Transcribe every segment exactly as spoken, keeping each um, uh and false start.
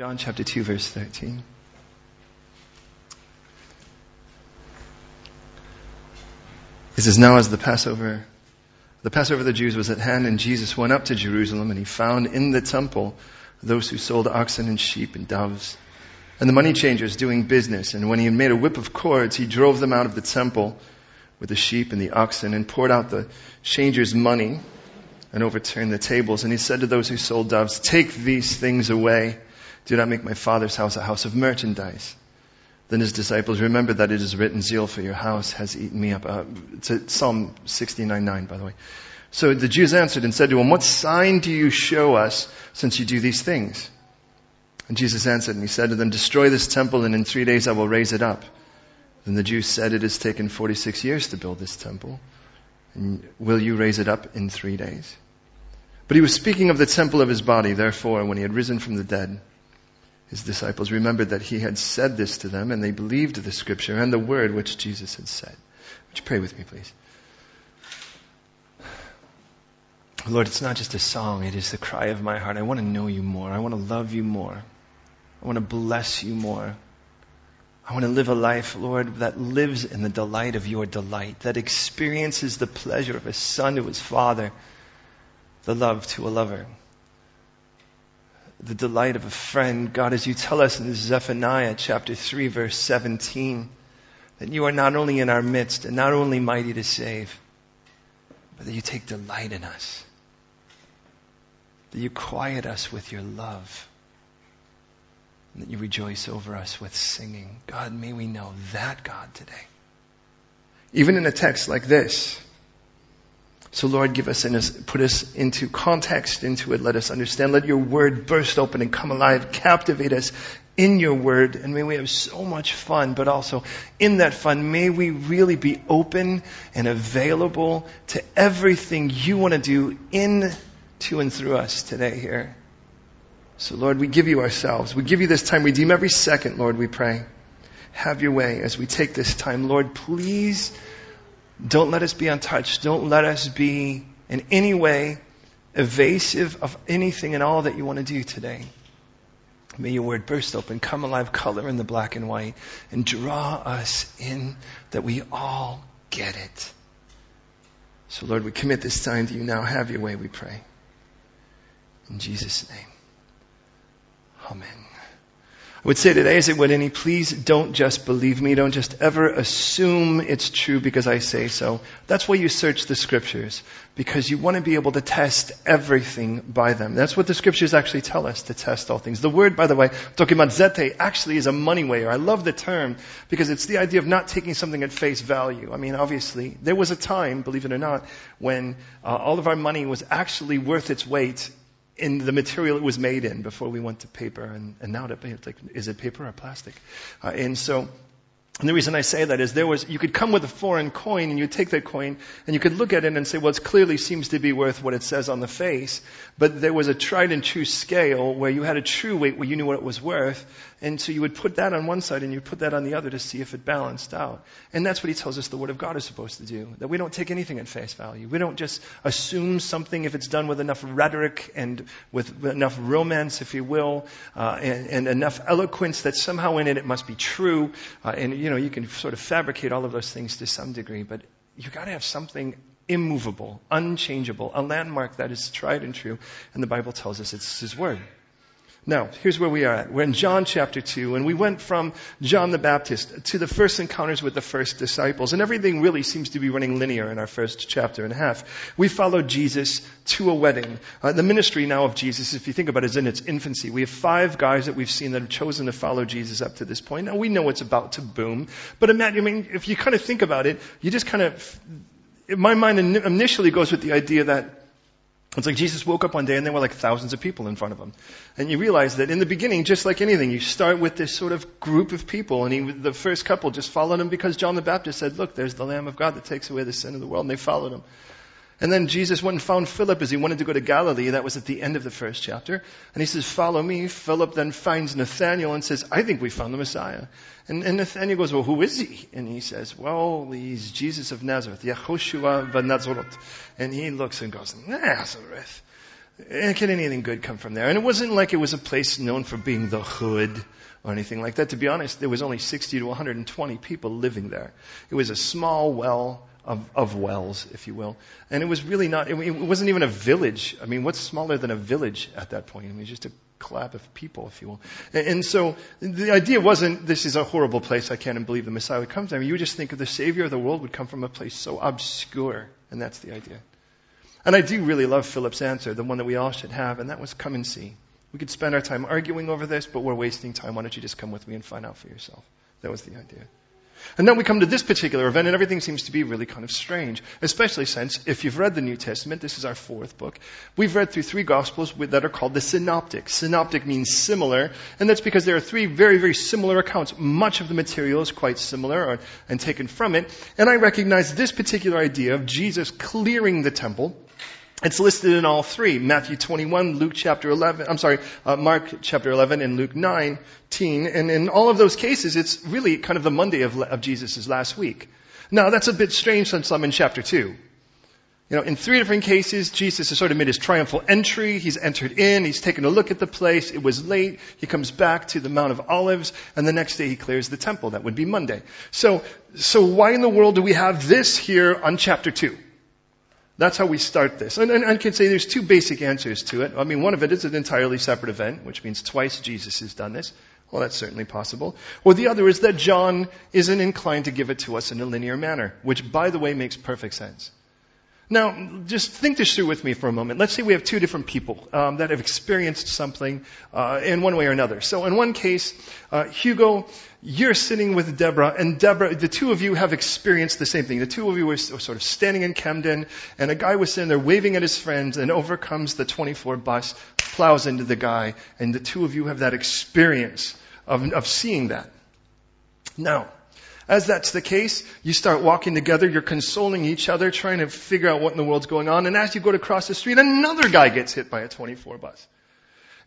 John chapter two, verse thirteen. It says, Now as the Passover, the Passover of the Jews was at hand, and Jesus went up to Jerusalem, and he found in the temple those who sold oxen and sheep and doves, and the money changers doing business. And when he had made a whip of cords, he drove them out of the temple with the sheep and the oxen, and poured out the changers' money, and overturned the tables. And he said to those who sold doves, Take these things away. Do not make my Father's house a house of merchandise. Then his disciples remembered that it is written, Zeal for your house has eaten me up. Uh, it's Psalm sixty-nine nine, by the way. So the Jews answered and said to him, What sign do you show us since you do these things? And Jesus answered and he said to them, Destroy this temple and in three days I will raise it up. Then the Jews said, It has taken forty-six years to build this temple. And will you raise it up in three days? But he was speaking of the temple of his body. Therefore, when he had risen from the dead, his disciples remembered that he had said this to them, and they believed the scripture and the word which Jesus had said. Would you pray with me, please? Lord, it's not just a song. It is the cry of my heart. I want to know you more. I want to love you more. I want to bless you more. I want to live a life, Lord, that lives in the delight of your delight, that experiences the pleasure of a son to his father, the love to a lover, the delight of a friend. God, as you tell us in Zephaniah chapter three, verse seventeen, that you are not only in our midst and not only mighty to save, but that you take delight in us, that you quiet us with your love, and that you rejoice over us with singing. God, may we know that God today, even in a text like this. So Lord, give us in us, put us into context, into it. Let us understand. Let your word burst open and come alive. Captivate us in your word. And may we have so much fun, but also in that fun, may we really be open and available to everything you want to do in, to, and through us today here. So Lord, we give you ourselves. We give you this time. Redeem every second, Lord, we pray. Have your way as we take this time. Lord, please don't let us be untouched. Don't let us be in any way evasive of anything and all that you want to do today. May your word burst open, come alive, color in the black and white, and draw us in that we all get it. So Lord, we commit this time to you now. Have your way, we pray. In Jesus' name. Amen. I would say today, as it would any, please don't just believe me. Don't just ever assume it's true because I say so. That's why you search the scriptures, because you want to be able to test everything by them. That's what the scriptures actually tell us, to test all things. The word, by the way, dokimazete, actually is a money wager. I love the term because it's the idea of not taking something at face value. I mean, obviously, there was a time, believe it or not, when uh, all of our money was actually worth its weight in the material it was made in before we went to paper. And, and now it's like, is it paper or plastic? Uh, and so, and the reason I say that is there was, you could come with a foreign coin and you take that coin and you could look at it and say, well, it clearly seems to be worth what it says on the face. But there was a tried and true scale where you had a true weight where you knew what it was worth. And so you would put that on one side and you put that on the other to see if it balanced out. And that's what he tells us the Word of God is supposed to do, that we don't take anything at face value. We don't just assume something if it's done with enough rhetoric and with enough romance, if you will, uh, and, and enough eloquence that somehow in it it must be true. Uh, and, you know, you can sort of fabricate all of those things to some degree, but you got to have something immovable, unchangeable, a landmark that is tried and true. And the Bible tells us it's His Word. Now, here's where we are at. We're in John chapter two, and we went from John the Baptist to the first encounters with the first disciples, and everything really seems to be running linear in our first chapter and a half. We followed Jesus to a wedding. Uh, the ministry now of Jesus, if you think about it, is in its infancy. We have five guys that we've seen that have chosen to follow Jesus up to this point. Now, we know it's about to boom, but imagine, I mean, if you kind of think about it, you just kind of, my mind initially goes with the idea that it's like Jesus woke up one day and there were like thousands of people in front of him. And you realize that in the beginning, just like anything, you start with this sort of group of people. And he, the first couple just followed him because John the Baptist said, look, there's the Lamb of God that takes away the sin of the world. And they followed him. And then Jesus went and found Philip as he wanted to go to Galilee. That was at the end of the first chapter. And he says, follow me. Philip then finds Nathanael and says, I think we found the Messiah. And, and Nathanael goes, well, who is he? And he says, well, he's Jesus of Nazareth, Yehoshua ben Nazareth. And he looks and goes, Nazareth? Can anything good come from there? And it wasn't like it was a place known for being the hood or anything like that. To be honest, there was only sixty to one hundred twenty people living there. It was a small well of, of wells, if you will. And it was really not, it, it wasn't even a village. I mean, what's smaller than a village at that point? I mean, just a clap of people, if you will. And, and so the idea wasn't, this is a horrible place, I can't believe the Messiah would come to. I mean, you would just think of the Savior of the world would come from a place so obscure. And that's the idea. And I do really love Philip's answer, the one that we all should have, and that was, come and see. We could spend our time arguing over this, but we're wasting time. Why don't you just come with me and find out for yourself? That was the idea. And then we come to this particular event, and everything seems to be really kind of strange, especially since, if you've read the New Testament, this is our fourth book, we've read through three Gospels that are called the Synoptic. Synoptic means similar, and that's because there are three very, very similar accounts. Much of the material is quite similar or, and taken from it, and I recognize this particular idea of Jesus clearing the temple. It's listed in all three, Matthew twenty-one, Luke chapter eleven, I'm sorry, uh, Mark chapter eleven and Luke nineteen. And in all of those cases, it's really kind of the Monday of, of Jesus' last week. Now, that's a bit strange since I'm in chapter two. You know, in three different cases, Jesus has sort of made his triumphal entry. He's entered in. He's taken a look at the place. It was late. He comes back to the Mount of Olives, and the next day he clears the temple. That would be Monday. So, so why in the world do we have this here on chapter two? That's how we start this. And, and I can say there's two basic answers to it. I mean, one of it is an entirely separate event, which means twice Jesus has done this. Well, that's certainly possible. Or the other is that John isn't inclined to give it to us in a linear manner, which, by the way, makes perfect sense. Now, just think this through with me for a moment. Let's say we have two different people um, that have experienced something uh, in one way or another. So in one case, uh, Hugo, you're sitting with Deborah, and Deborah, the two of you have experienced the same thing. The two of you were sort of standing in Camden, and a guy was sitting there waving at his friends, and over comes the twenty-four bus, plows into the guy, and the two of you have that experience of, of seeing that. Now, as that's the case, you start walking together, you're consoling each other, trying to figure out what in the world's going on, and as you go to cross the street, another guy gets hit by a twenty-four bus.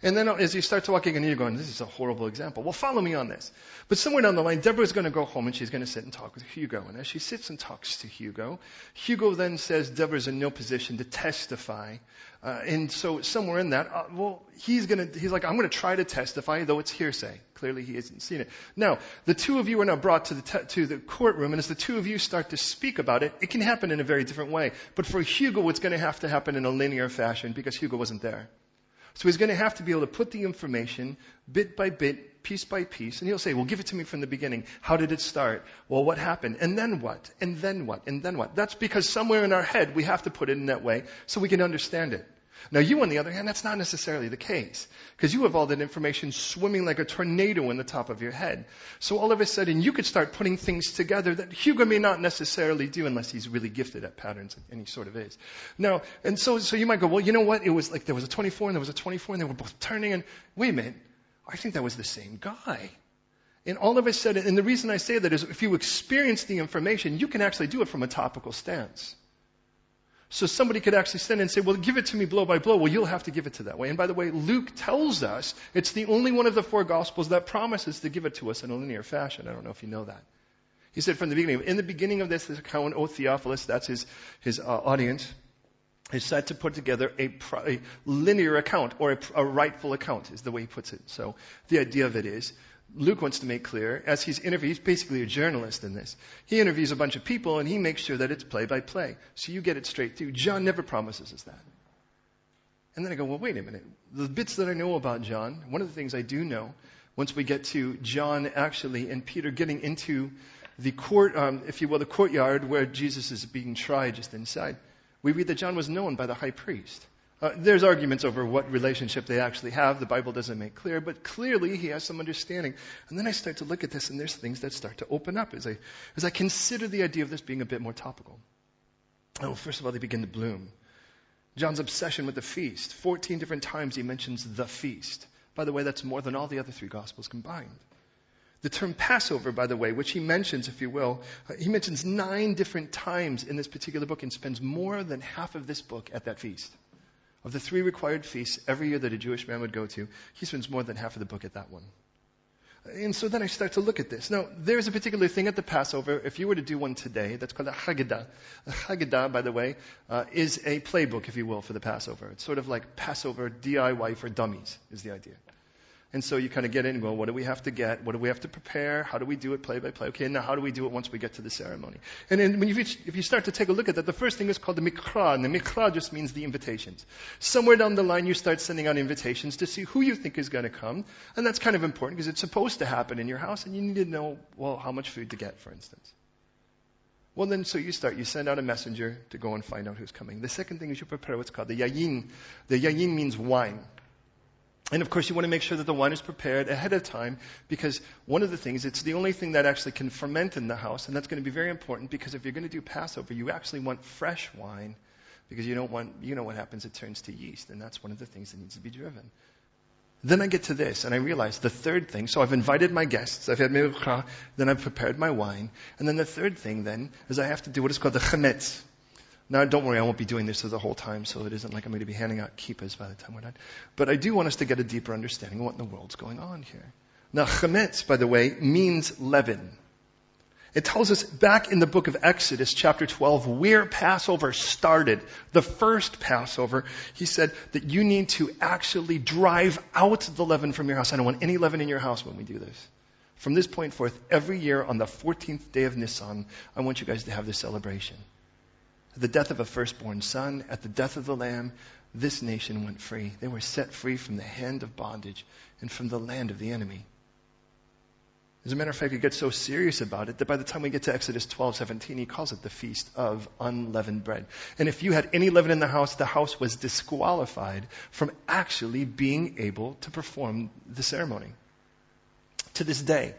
And then as you start walking, and you're going, this is a horrible example. Well, follow me on this. But somewhere down the line, Deborah's going to go home, and she's going to sit and talk with Hugo. And as she sits and talks to Hugo, Hugo then says Deborah's in no position to testify. Uh, and so somewhere in that, uh, well, he's going to, he's like, I'm going to try to testify, though it's hearsay. Clearly he hasn't seen it. Now, the two of you are now brought to the, te- to the courtroom, and as the two of you start to speak about it, it can happen in a very different way. But for Hugo, it's going to have to happen in a linear fashion because Hugo wasn't there. So he's going to have to be able to put the information bit by bit, piece by piece, and he'll say, well, give it to me from the beginning. How did it start? Well, what happened? And then what? And then what? And then what? That's because somewhere in our head we have to put it in that way so we can understand it. Now you, on the other hand, that's not necessarily the case because you have all that information swimming like a tornado in the top of your head. So all of a sudden you could start putting things together that Hugo may not necessarily do unless he's really gifted at patterns, and he sort of is. Now, and so so you might go, well, you know what? It was like there was a twenty-four and there was a twenty-four and they were both turning and, wait a minute, I think that was the same guy. And all of a sudden, and the reason I say that is if you experience the information, you can actually do it from a topical stance. So somebody could actually stand and say, well, give it to me blow by blow. Well, you'll have to give it to that way. And by the way, Luke tells us it's the only one of the four Gospels that promises to give it to us in a linear fashion. I don't know if you know that. He said from the beginning, in the beginning of this, this account, O Theophilus, that's his, his uh, audience, is set to put together a, pro- a linear account or a, a rightful account is the way he puts it. So the idea of it is, Luke wants to make clear, as he's interviewed, he's basically a journalist in this. He interviews a bunch of people, and he makes sure that it's play by play. So you get it straight through. John never promises us that. And then I go, well, wait a minute. The bits that I know about John, one of the things I do know, once we get to John actually and Peter getting into the court, um, if you will, the courtyard where Jesus is being tried just inside, we read that John was known by the high priest. Uh, there's arguments over what relationship they actually have. The Bible doesn't make clear, but clearly he has some understanding. And then I start to look at this, and there's things that start to open up as I as I consider the idea of this being a bit more topical. Oh, first of all, they begin to bloom. John's obsession with the feast. Fourteen different times he mentions the feast. By the way, that's more than all the other three Gospels combined. The term Passover, by the way, which he mentions, if you will, he mentions nine different times in this particular book and spends more than half of this book at that feast. Of the three required feasts every year that a Jewish man would go to, he spends more than half of the book at that one. And so then I start to look at this. Now, there's a particular thing at the Passover, if you were to do one today, that's called a Haggadah. A Haggadah, by the way, uh, is a playbook, if you will, for the Passover. It's sort of like Passover D I Y for dummies, is the idea. And so you kind of get in and go, what do we have to get? What do we have to prepare? How do we do it play by play? Okay, now how do we do it once we get to the ceremony? And then when you reach, if you start to take a look at that, the first thing is called the Mikrah. And the Mikrah just means the invitations. Somewhere down the line, you start sending out invitations to see who you think is going to come. And that's kind of important because it's supposed to happen in your house. And you need to know, well, how much food to get, for instance. Well, then, so you start. You send out a messenger to go and find out who's coming. The second thing is you prepare what's called the Yayin. The Yayin means wine. And of course, you want to make sure that the wine is prepared ahead of time because one of the things, it's the only thing that actually can ferment in the house, and that's going to be very important because if you're going to do Passover, you actually want fresh wine because you don't want, you know what happens, it turns to yeast, and that's one of the things that needs to be driven. Then I get to this, and I realize the third thing, so I've invited my guests, I've had mevukha, then I've prepared my wine, and then the third thing then is I have to do what is called the Chametz. Now, don't worry, I won't be doing this the whole time, so it isn't like I'm going to be handing out kippahs by the time we're done. But I do want us to get a deeper understanding of what in the world's going on here. Now, chametz, by the way, means leaven. It tells us back in the book of Exodus, chapter twelve, where Passover started. The first Passover, he said that you need to actually drive out the leaven from your house. I don't want any leaven in your house when we do this. From this point forth, every year on the fourteenth day of Nisan, I want you guys to have this celebration. At the death of a firstborn son, at the death of the lamb, this nation went free. They were set free from the hand of bondage and from the land of the enemy. As a matter of fact, he gets so serious about it that by the time we get to Exodus twelve seventeen, he calls it the Feast of Unleavened Bread. And if you had any leaven in the house, the house was disqualified from actually being able to perform the ceremony. To this day.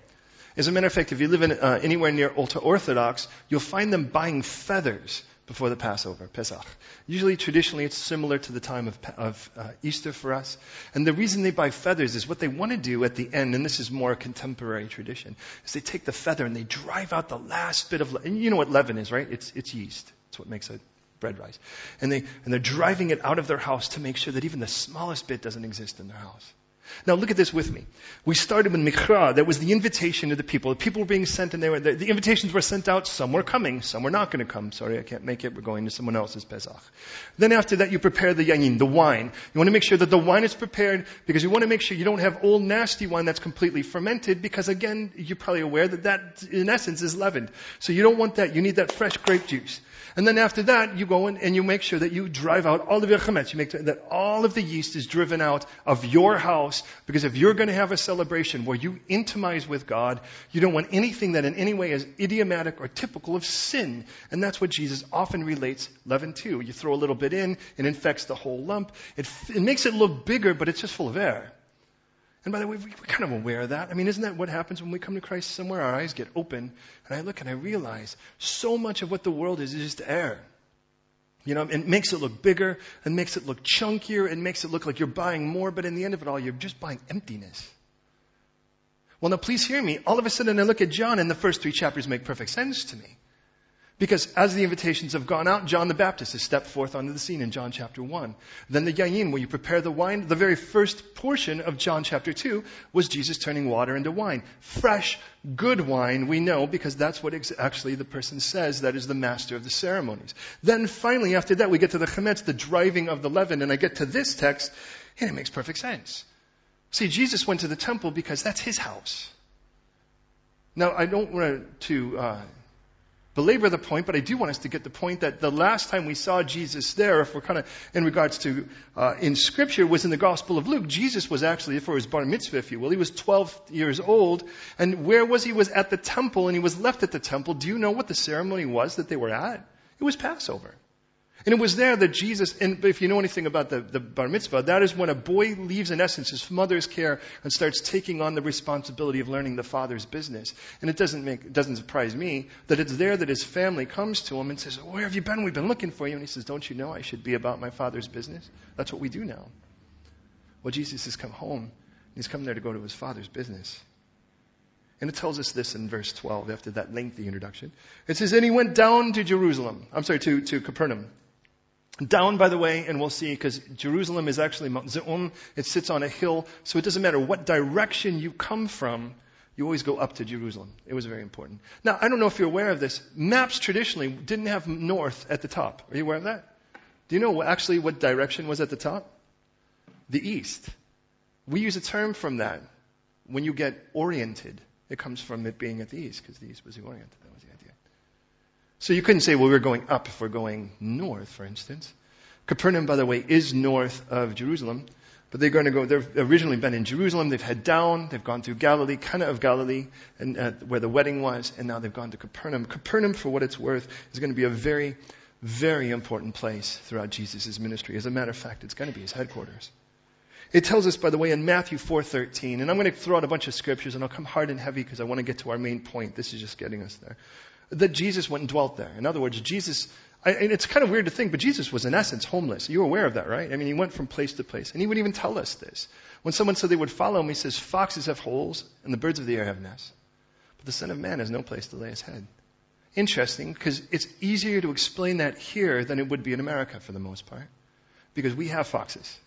As a matter of fact, if you live in, uh, anywhere near ultra-Orthodox, you'll find them buying feathers before the Passover, Pesach. Usually, traditionally, it's similar to the time of, of uh, Easter for us. And the reason they buy feathers is what they want to do at the end, and this is more a contemporary tradition, is they take the feather and they drive out the last bit of leaven. And you know what leaven is, right? It's, it's yeast. It's what makes a bread rise. And, they, and they're driving it out of their house to make sure that even the smallest bit doesn't exist in their house. Now look at this with me. We started with Mikrah. That was the invitation to the people. The people were being sent and they were, the, the invitations were sent out. Some were coming. Some were not going to come. Sorry, I can't make it. We're going to someone else's Pesach. Then after that, you prepare the Yayin, the wine. You want to make sure that the wine is prepared because you want to make sure you don't have old nasty wine that's completely fermented because again, you're probably aware that that in essence is leavened. So you don't want that. You need that fresh grape juice. And then after that, you go in and you make sure that you drive out all of your chametz. You make sure that all of the yeast is driven out of your house. Because if you're going to have a celebration where you intimize with God, you don't want anything that in any way is idiomatic or typical of sin. And that's what Jesus often relates leaven to. You throw a little bit in, it infects the whole lump. It, it makes it look bigger, but it's just full of air. And by the way, we're kind of aware of that. I mean, isn't that what happens when we come to Christ somewhere? Our eyes get open, and I look and I realize so much of what the world is is just air. You know, it makes it look bigger, it makes it look chunkier, it makes it look like you're buying more, but in the end of it all, you're just buying emptiness. Well, now please hear me. All of a sudden, I look at John, and the first three chapters make perfect sense to me. Because as the invitations have gone out, John the Baptist has stepped forth onto the scene in John chapter one. Then the Yayin, where you prepare the wine, the very first portion of John chapter two was Jesus turning water into wine. Fresh, good wine, we know, because that's what ex- actually the person says that is the master of the ceremonies. Then finally, after that, we get to the Chametz, the driving of the leaven, and I get to this text, and it makes perfect sense. See, Jesus went to the temple because that's his house. Now, I don't want to... Uh, belabor the point, but I do want us to get the point that the last time we saw Jesus there, if we're kind of in regards to uh, in Scripture, was in the Gospel of Luke. Jesus was actually, for his bar mitzvah, if you will, he was twelve years old, and where was he? He was at the temple, and he was left at the temple. Do you know what the ceremony was that they were at? It was Passover. And it was there that Jesus, and if you know anything about the, the bar mitzvah, that is when a boy leaves, in essence, his mother's care and starts taking on the responsibility of learning the father's business. And it doesn't make, it doesn't surprise me that it's there that his family comes to him and says, where have you been? We've been looking for you. And he says, don't you know I should be about my father's business? That's what we do now. Well, Jesus has come home, and he's come there to go to his father's business. And it tells us this in verse twelve, after that lengthy introduction. It says, and he went down to Jerusalem. I'm sorry, to, to Capernaum. Down, by the way, and we'll see, because Jerusalem is actually Mount Zion. It sits on a hill, so it doesn't matter what direction you come from. You always go up to Jerusalem. It was very important. Now, I don't know if you're aware of this. Maps traditionally didn't have north at the top. Are you aware of that? Do you know what, actually what direction was at the top? The east. We use a term from that. When you get oriented, it comes from it being at the east, because the east was the orient. That was the idea. So you couldn't say, well, we're going up if we're going north, for instance. Capernaum, by the way, is north of Jerusalem. But they're going to go, they've originally been in Jerusalem, they've head down, they've gone through Galilee, kind of Galilee, and uh, where the wedding was, and now they've gone to Capernaum. Capernaum, for what it's worth, is going to be a very, very important place throughout Jesus' ministry. As a matter of fact, it's going to be his headquarters. It tells us, by the way, in Matthew four thirteen, and I'm going to throw out a bunch of scriptures, and I'll come hard and heavy because I want to get to our main point. This is just getting us there. That Jesus went and dwelt there. In other words, Jesus... I, and it's kind of weird to think, but Jesus was in essence homeless. You're aware of that, right? I mean, he went from place to place. And he would even tell us this. When someone said they would follow him, he says, foxes have holes and the birds of the air have nests. But the Son of Man has no place to lay his head. Interesting, because it's easier to explain that here than it would be in America for the most part. Because we have foxes.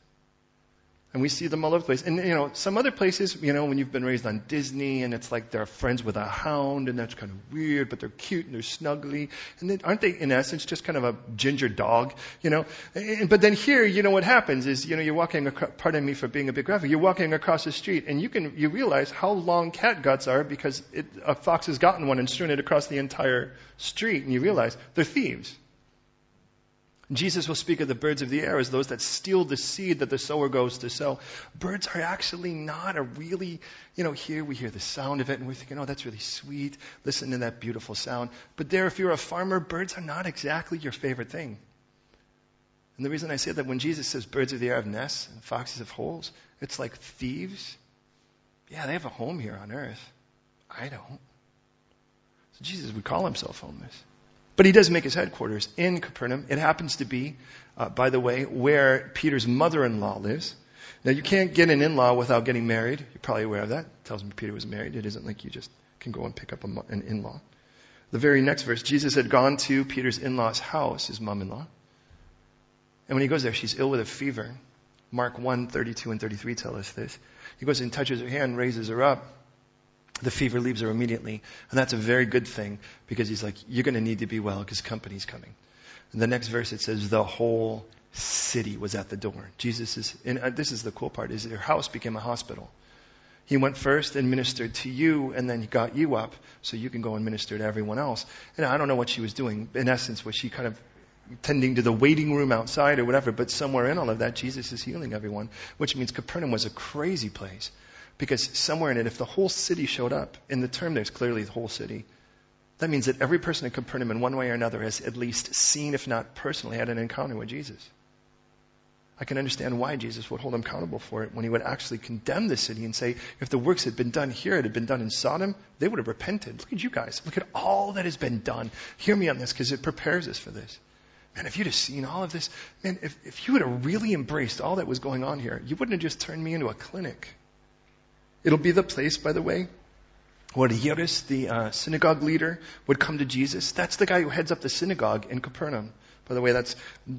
And we see them all over the place. And, you know, some other places, you know, when you've been raised on Disney and it's like they're friends with a hound and that's kind of weird, but they're cute and they're snuggly. And then, aren't they, in essence, just kind of a ginger dog, you know? And, but then here, you know, what happens is, you know, you're walking, across, pardon me for being a bit graphic, you're walking across the street and you can, you realize how long cat guts are because it, a fox has gotten one and strewn it across the entire street and you realize they're thieves. Jesus will speak of the birds of the air as those that steal the seed that the sower goes to sow. Birds are actually not a really, you know, here we hear the sound of it and we're thinking, oh, that's really sweet. Listen to that beautiful sound. But there, if you're a farmer, birds are not exactly your favorite thing. And the reason I say that when Jesus says birds of the air have nests and foxes have holes, it's like thieves. Yeah, they have a home here on earth. I don't. So Jesus would call himself homeless. But he does make his headquarters in Capernaum. It happens to be, uh, by the way, where Peter's mother-in-law lives. Now, you can't get an in-law without getting married. You're probably aware of that. It tells me Peter was married. It isn't like you just can go and pick up a, an in-law. The very next verse, Jesus had gone to Peter's in-law's house, his mom-in-law. And when he goes there, she's ill with a fever. Mark one, thirty-two and thirty-three tell us this. He goes and touches her hand, raises her up. The fever leaves her immediately, and that's a very good thing because he's like, you're going to need to be well because company's coming. And the next verse, it says, the whole city was at the door. Jesus is, and this is the cool part, is their house became a hospital. He went first and ministered to you, and then he got you up so you can go and minister to everyone else. And I don't know what she was doing. In essence, was she kind of tending to the waiting room outside or whatever, but somewhere in all of that, Jesus is healing everyone, which means Capernaum was a crazy place. Because somewhere in it, if the whole city showed up, in the term there's clearly the whole city, that means that every person in Capernaum in one way or another has at least seen, if not personally, had an encounter with Jesus. I can understand why Jesus would hold them accountable for it when he would actually condemn the city and say, if the works had been done here, it had been done in Sodom, they would have repented. Look at you guys. Look at all that has been done. Hear me on this because it prepares us for this. Man, if you'd have seen all of this, man, if, if you would have really embraced all that was going on here, you wouldn't have just turned me into a clinic. It'll be the place, by the way, where Jairus, the uh, synagogue leader, would come to Jesus. That's the guy who heads up the synagogue in Capernaum. By the way, that's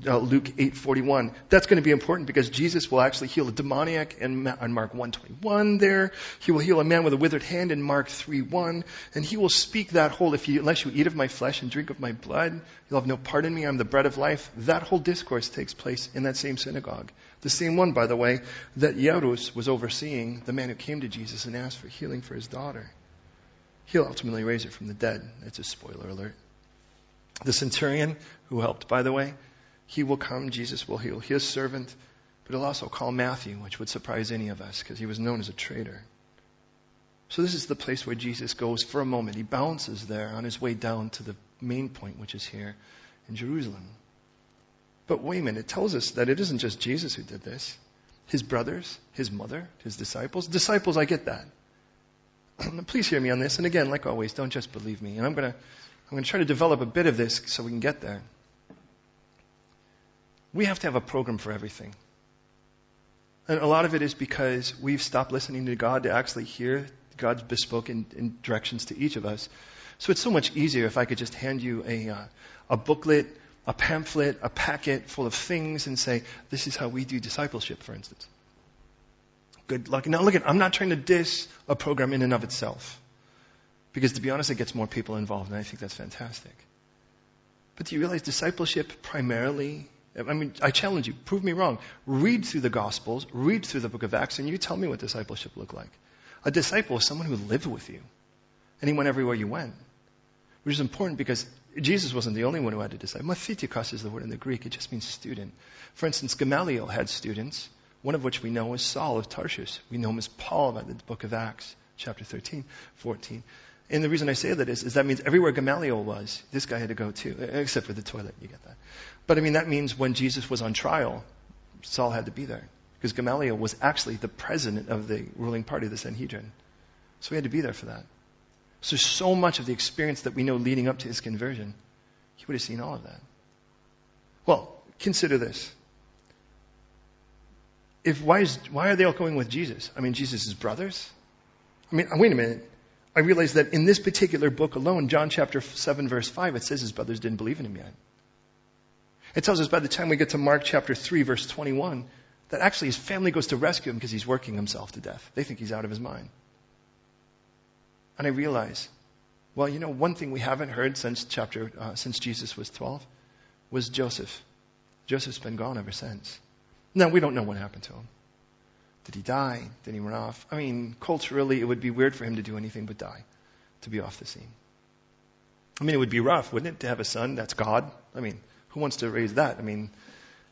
uh, Luke eight forty-one. That's going to be important because Jesus will actually heal a demoniac in, in Mark one twenty-one there. He will heal a man with a withered hand in Mark three one. And he will speak that whole, if you, unless you eat of my flesh and drink of my blood, you'll have no part in me, I'm the bread of life. That whole discourse takes place in that same synagogue. The same one, by the way, that Jairus was overseeing, the man who came to Jesus and asked for healing for his daughter. He'll ultimately raise her from the dead. That's a spoiler alert. The centurion, who helped, by the way, he will come, Jesus will heal his servant, but he'll also call Matthew, which would surprise any of us because he was known as a traitor. So this is the place where Jesus goes for a moment. He bounces there on his way down to the main point, which is here in Jerusalem. But wait a minute, it tells us that it isn't just Jesus who did this. His brothers, his mother, his disciples. Disciples, I get that. Please hear me on this. And again, like always, don't just believe me. And I'm going to... I'm going to try to develop a bit of this so we can get there. We have to have a program for everything. And a lot of it is because we've stopped listening to God to actually hear God's bespoke in, in directions to each of us. So it's so much easier if I could just hand you a, uh, a booklet, a pamphlet, a packet full of things and say, this is how we do discipleship, for instance. Good luck. Now look, at, I'm not trying to diss a program in and of itself. Because to be honest, it gets more people involved, and I think that's fantastic. But do you realize discipleship primarily, I mean, I challenge you, prove me wrong. Read through the Gospels, read through the book of Acts, and you tell me what discipleship looked like. A disciple is someone who lived with you, and he went everywhere you went. Which is important because Jesus wasn't the only one who had a disciple. Mathetes is the word in the Greek. It just means student. For instance, Gamaliel had students, one of which we know is Saul of Tarshish. We know him as Paul by the book of Acts, chapter thirteen, fourteen. And the reason I say that is, is that means everywhere Gamaliel was, this guy had to go too, except for the toilet, you get that. But I mean, that means when Jesus was on trial, Saul had to be there. Because Gamaliel was actually the president of the ruling party of the Sanhedrin. So he had to be there for that. So, so much of the experience that we know leading up to his conversion, he would have seen all of that. Well, consider this. If why, is, why are they all going with Jesus? I mean, Jesus' brothers? I mean, wait a minute. I realize that in this particular book alone, John chapter seven, verse five, it says his brothers didn't believe in him yet. It tells us by the time we get to Mark chapter three, verse twenty-one, that actually his family goes to rescue him because he's working himself to death. They think he's out of his mind. And I realize, well, you know, one thing we haven't heard since chapter uh, since Jesus was twelve was Joseph. Joseph's been gone ever since. Now, we don't know what happened to him. Did he die? Did he run off? I mean, culturally, it would be weird for him to do anything but die, to be off the scene. I mean, it would be rough, wouldn't it, to have a son that's God? I mean, who wants to raise that? I mean,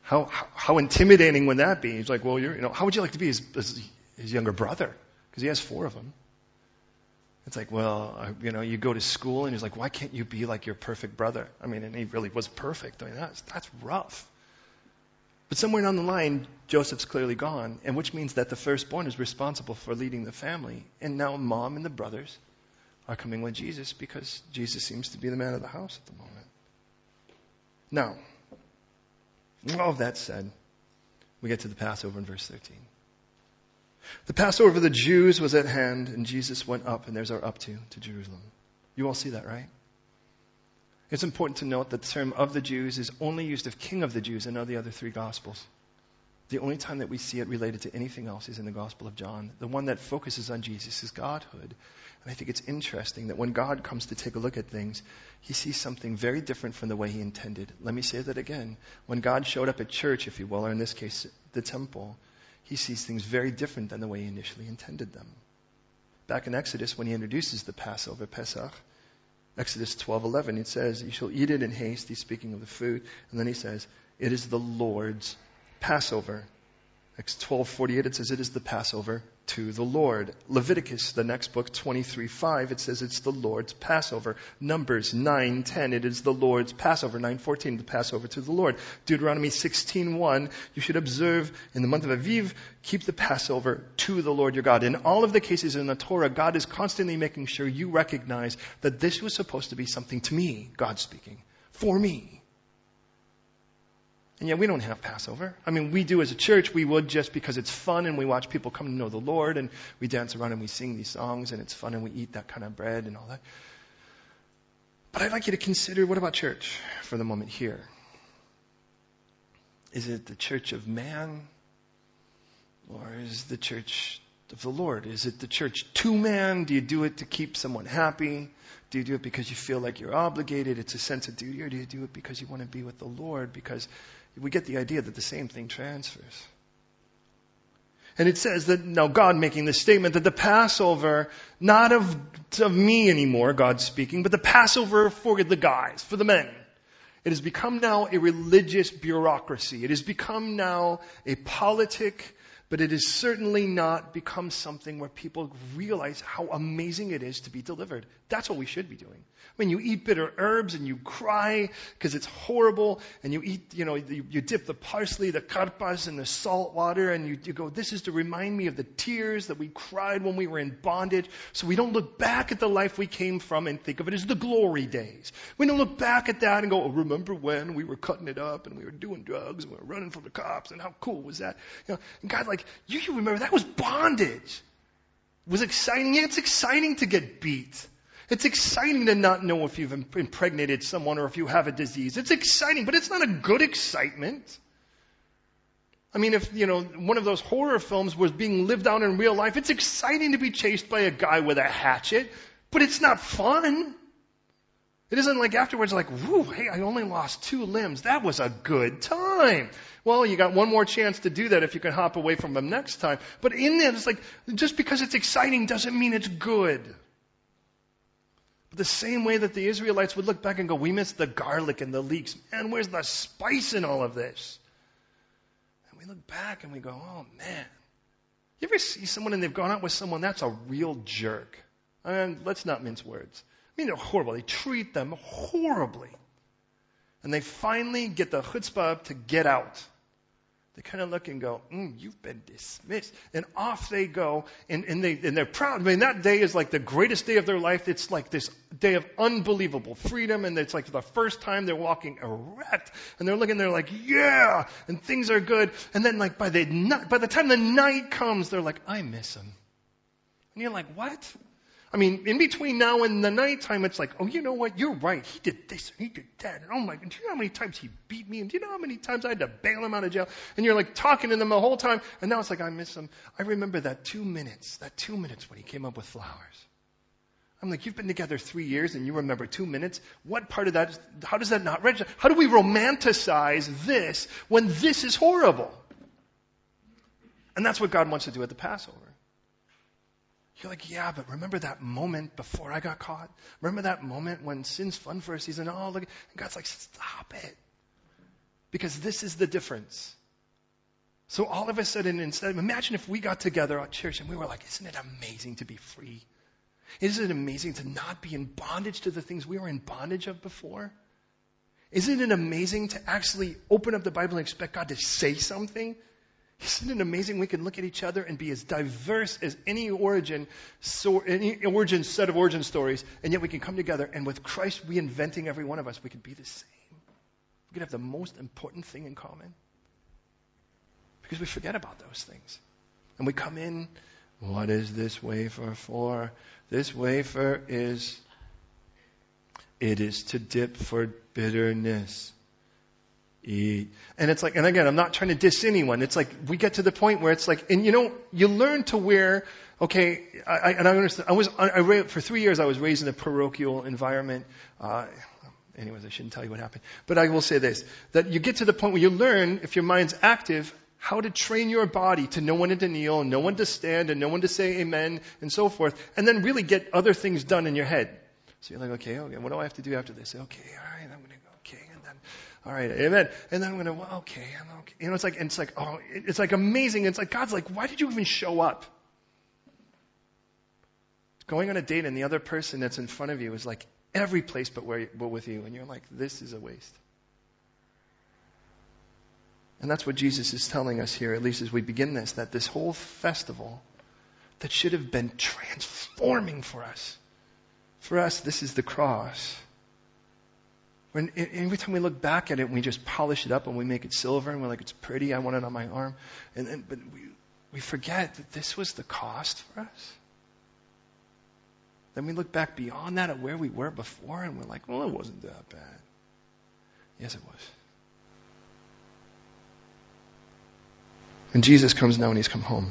how how, how intimidating would that be? He's like, well, you're, you know, how would you like to be his, his, his younger brother? Because he has four of them. It's like, well, you know, you go to school and he's like, why can't you be like your perfect brother? I mean, and he really was perfect. I mean, that's, that's rough. But somewhere down the line, Joseph's clearly gone, and which means that the firstborn is responsible for leading the family. And now mom and the brothers are coming with Jesus because Jesus seems to be the man of the house at the moment. Now, all of that said, we get to the Passover in verse thirteen. The Passover of the Jews was at hand, and Jesus went up, and there's our up to, to Jerusalem. You all see that, right? It's important to note that the term of the Jews is only used of King of the Jews in all the other three Gospels. The only time that we see it related to anything else is in the Gospel of John. The one that focuses on Jesus' Godhood. And I think it's interesting that when God comes to take a look at things, he sees something very different from the way he intended. Let me say that again. When God showed up at church, if you will, or in this case, the temple, he sees things very different than the way he initially intended them. Back in Exodus, when he introduces the Passover, Pesach, Exodus twelve eleven, it says, you shall eat it in haste. He's speaking of the food. And then he says, it is the Lord's Passover. Acts twelve forty-eight, it says, it is the Passover to the Lord. Leviticus, the next book, twenty-three five, it says, it's the Lord's Passover. Numbers nine ten, it is the Lord's Passover. nine fourteen, the Passover to the Lord. Deuteronomy sixteen one, you should observe in the month of Aviv, keep the Passover to the Lord your God. In all of the cases in the Torah, God is constantly making sure you recognize that this was supposed to be something to me, God speaking, for me. And yet we don't have Passover. I mean, we do as a church. We would just because it's fun and we watch people come to know the Lord and we dance around and we sing these songs and it's fun and we eat that kind of bread and all that. But I'd like you to consider, what about church for the moment here? Is it the church of man or is the church of the Lord? Is it the church to man? Do you do it to keep someone happy? Do you do it because you feel like you're obligated? It's a sense of duty, or do you do it because you want to be with the Lord? Because we get the idea that the same thing transfers. And it says that now God making this statement that the Passover, not of, of me anymore, God speaking, but the Passover for the guys, for the men. It has become now a religious bureaucracy. It has become now a politic, but it has certainly not become something where people realize how amazing it is to be delivered. That's what we should be doing. I mean, you eat bitter herbs and you cry because it's horrible. And you eat, you know, you, you dip the parsley, the karpas, in the salt water. And you, you go, this is to remind me of the tears that we cried when we were in bondage. So we don't look back at the life we came from and think of it as the glory days. We don't look back at that and go, oh, remember when we were cutting it up and we were doing drugs and we were running from the cops and how cool was that? You know, and God, like, Like, you should remember that was bondage. It was exciting. Yeah, it's exciting to get beat. It's exciting to not know if you've impregnated someone or if you have a disease. It's exciting, but it's not a good excitement. I mean, if, you know, one of those horror films was being lived out in real life, it's exciting to be chased by a guy with a hatchet. But it's not fun. It isn't like afterwards like, whoo, hey, I only lost two limbs. That was a good time. Well, you got one more chance to do that if you can hop away from them next time. But in that, it's like, just because it's exciting doesn't mean it's good. But the same way that the Israelites would look back and go, we missed the garlic and the leeks. Man, where's the spice in all of this? And we look back and we go, oh, man. You ever see someone and they've gone out with someone that's a real jerk? I mean, let's not mince words. I mean, they're horrible. They treat them horribly. And they finally get the chutzpah up to get out. They kind of look and go, mm, you've been dismissed. And off they go. And, and, they, and they're proud. I mean, that day is like the greatest day of their life. It's like this day of unbelievable freedom. And it's like the first time they're walking erect. And they're looking, they're like, yeah. And things are good. And then like by the night, by the time the night comes, they're like, I miss him. And you're like, what? I mean, in between now and the nighttime, it's like, oh, you know what? You're right. He did this and he did that. And oh my God, do you know how many times he beat me? And do you know how many times I had to bail him out of jail? And you're like talking to them the whole time. And now it's like, I miss him. I remember that two minutes, that two minutes when he came up with flowers. I'm like, you've been together three years and you remember two minutes? What part of that, is, how does that not register? How do we romanticize this when this is horrible? And that's what God wants to do at the Passover. You're like, yeah, but remember that moment before I got caught? Remember that moment when sin's fun for a season? Oh, look. And God's like, stop it. Because this is the difference. So all of a sudden, instead of, imagine if we got together at church and we were like, isn't it amazing to be free? Isn't it amazing to not be in bondage to the things we were in bondage of before? Isn't it amazing to actually open up the Bible and expect God to say something? Isn't it amazing we can look at each other and be as diverse as any origin, so, any origin set of origin stories, and yet we can come together and with Christ reinventing every one of us, we could be the same. We could have the most important thing in common. Because we forget about those things. And we come in, what is this wafer for? This wafer is, it is to dip for bitterness. Eat. And it's like, and again, I'm not trying to diss anyone. It's like, we get to the point where it's like, and you know, you learn to wear, okay, I, I, and I understand, I was, I, I, for three years I was raised in a parochial environment. Uh, anyways, I shouldn't tell you what happened. But I will say this, that you get to the point where you learn, if your mind's active, how to train your body to know when to kneel, and know when to stand, and know when to say amen, and so forth, and then really get other things done in your head. So you're like, okay, okay, what do I have to do after this? Okay, all right, I'm going to go, okay, and then... all right, amen. And then I'm going to, well, okay, I'm okay. You know, it's like, and it's like, oh, it's like amazing. It's like, God's like, why did you even show up? Going on a date and the other person that's in front of you is like every place but where, but with you. And you're like, this is a waste. And that's what Jesus is telling us here, at least as we begin this, that this whole festival that should have been transforming for us. For us, this is the cross. When, every time we look back at it, we just polish it up and we make it silver and we're like, it's pretty, I want it on my arm. And then, but we, we forget that this was the cost for us. Then we look back beyond that at where we were before and we're like, well, it wasn't that bad. Yes, it was. And Jesus comes now and he's come home.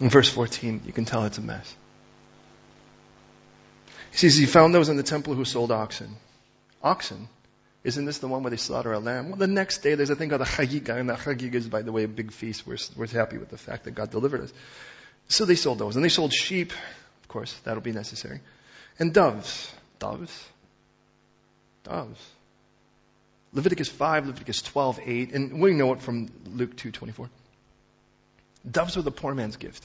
In verse fourteen, you can tell it's a mess. He says, he found those in the temple who sold oxen. Oxen? Isn't this the one where they slaughter a lamb? Well, the next day there's a thing called a Chagiga, and the Chagiga is, by the way, a big feast. We're, we're happy with the fact that God delivered us. So they sold those. And they sold sheep. Of course, that'll be necessary. And doves. Doves? Doves. Leviticus five, Leviticus twelve, eight. And we know it from Luke two, twenty-four. Doves were the poor man's gift.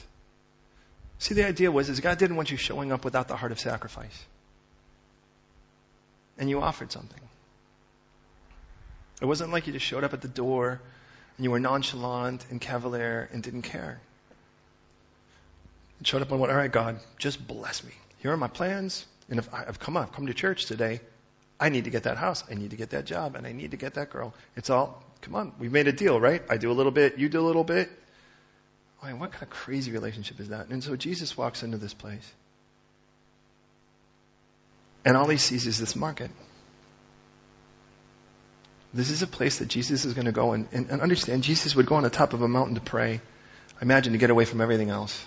See, the idea was, is God didn't want you showing up without the heart of sacrifice. And you offered something. It wasn't like you just showed up at the door and you were nonchalant and cavalier and didn't care. It showed up and went, all right, God, just bless me. Here are my plans. And if I've come up, come to church today, I need to get that house. I need to get that job. And I need to get that girl. It's all, come on, we've made a deal, right? I do a little bit. You do a little bit. Man, what kind of crazy relationship is that? And so Jesus walks into this place. And all he sees is this market. This is a place that Jesus is going to go and, and, and understand. Jesus would go on the top of a mountain to pray. I imagine to get away from everything else.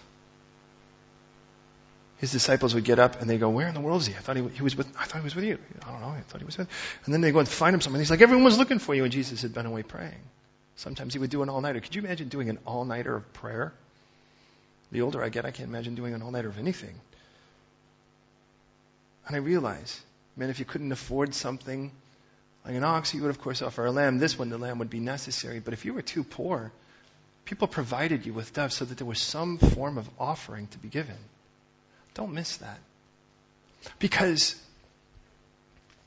his disciples would get up and they go, "Where in the world is he? I thought he, he was with. I thought he was with you. I don't know. I thought he was with." And then they go and find him somewhere. And he's like, "Everyone was looking for you," and Jesus had been away praying. Sometimes he would do an all-nighter. Could you imagine doing an all-nighter of prayer? The older I get, I can't imagine doing an all-nighter of anything. And I realize, man, if you couldn't afford something like an ox, you would of course offer a lamb. This one, the lamb, would be necessary. But if you were too poor, people provided you with doves so that there was some form of offering to be given. Don't miss that. Because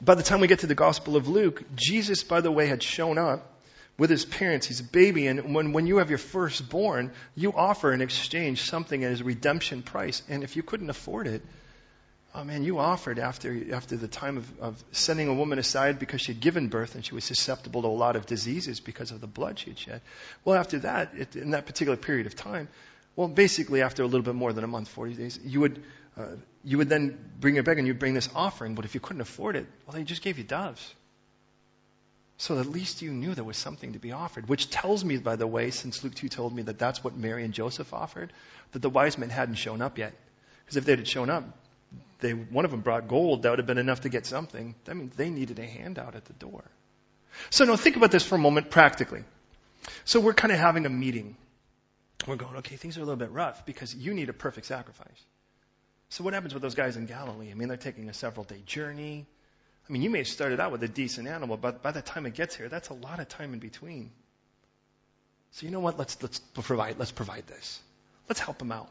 by the time we get to the Gospel of Luke, Jesus, by the way, had shown up with his parents. He's a baby. And when, when you have your firstborn, you offer in exchange something as a redemption price. And if you couldn't afford it, oh man, you offered after after the time of, of sending a woman aside because she had given birth and she was susceptible to a lot of diseases because of the blood she had shed. Well, after that, it, in that particular period of time, well, basically after a little bit more than a month, forty days, you would uh, you would then bring it back and you'd bring this offering. But if you couldn't afford it, well, they just gave you doves. So at least you knew there was something to be offered, which tells me, by the way, since Luke two told me that that's what Mary and Joseph offered, that the wise men hadn't shown up yet. Because if they had shown up, they one of them brought gold. That would have been enough to get something. That means they needed a handout at the door. So now think about this for a moment practically. So we're kind of having a meeting. We're going, okay, things are a little bit rough because you need a perfect sacrifice. So what happens with those guys in Galilee? I mean, they're taking a several-day journey. I mean, you may have started out with a decent animal, but by the time it gets here, that's a lot of time in between. So you know what? Let's let's provide. Let's provide this. Let's help them out.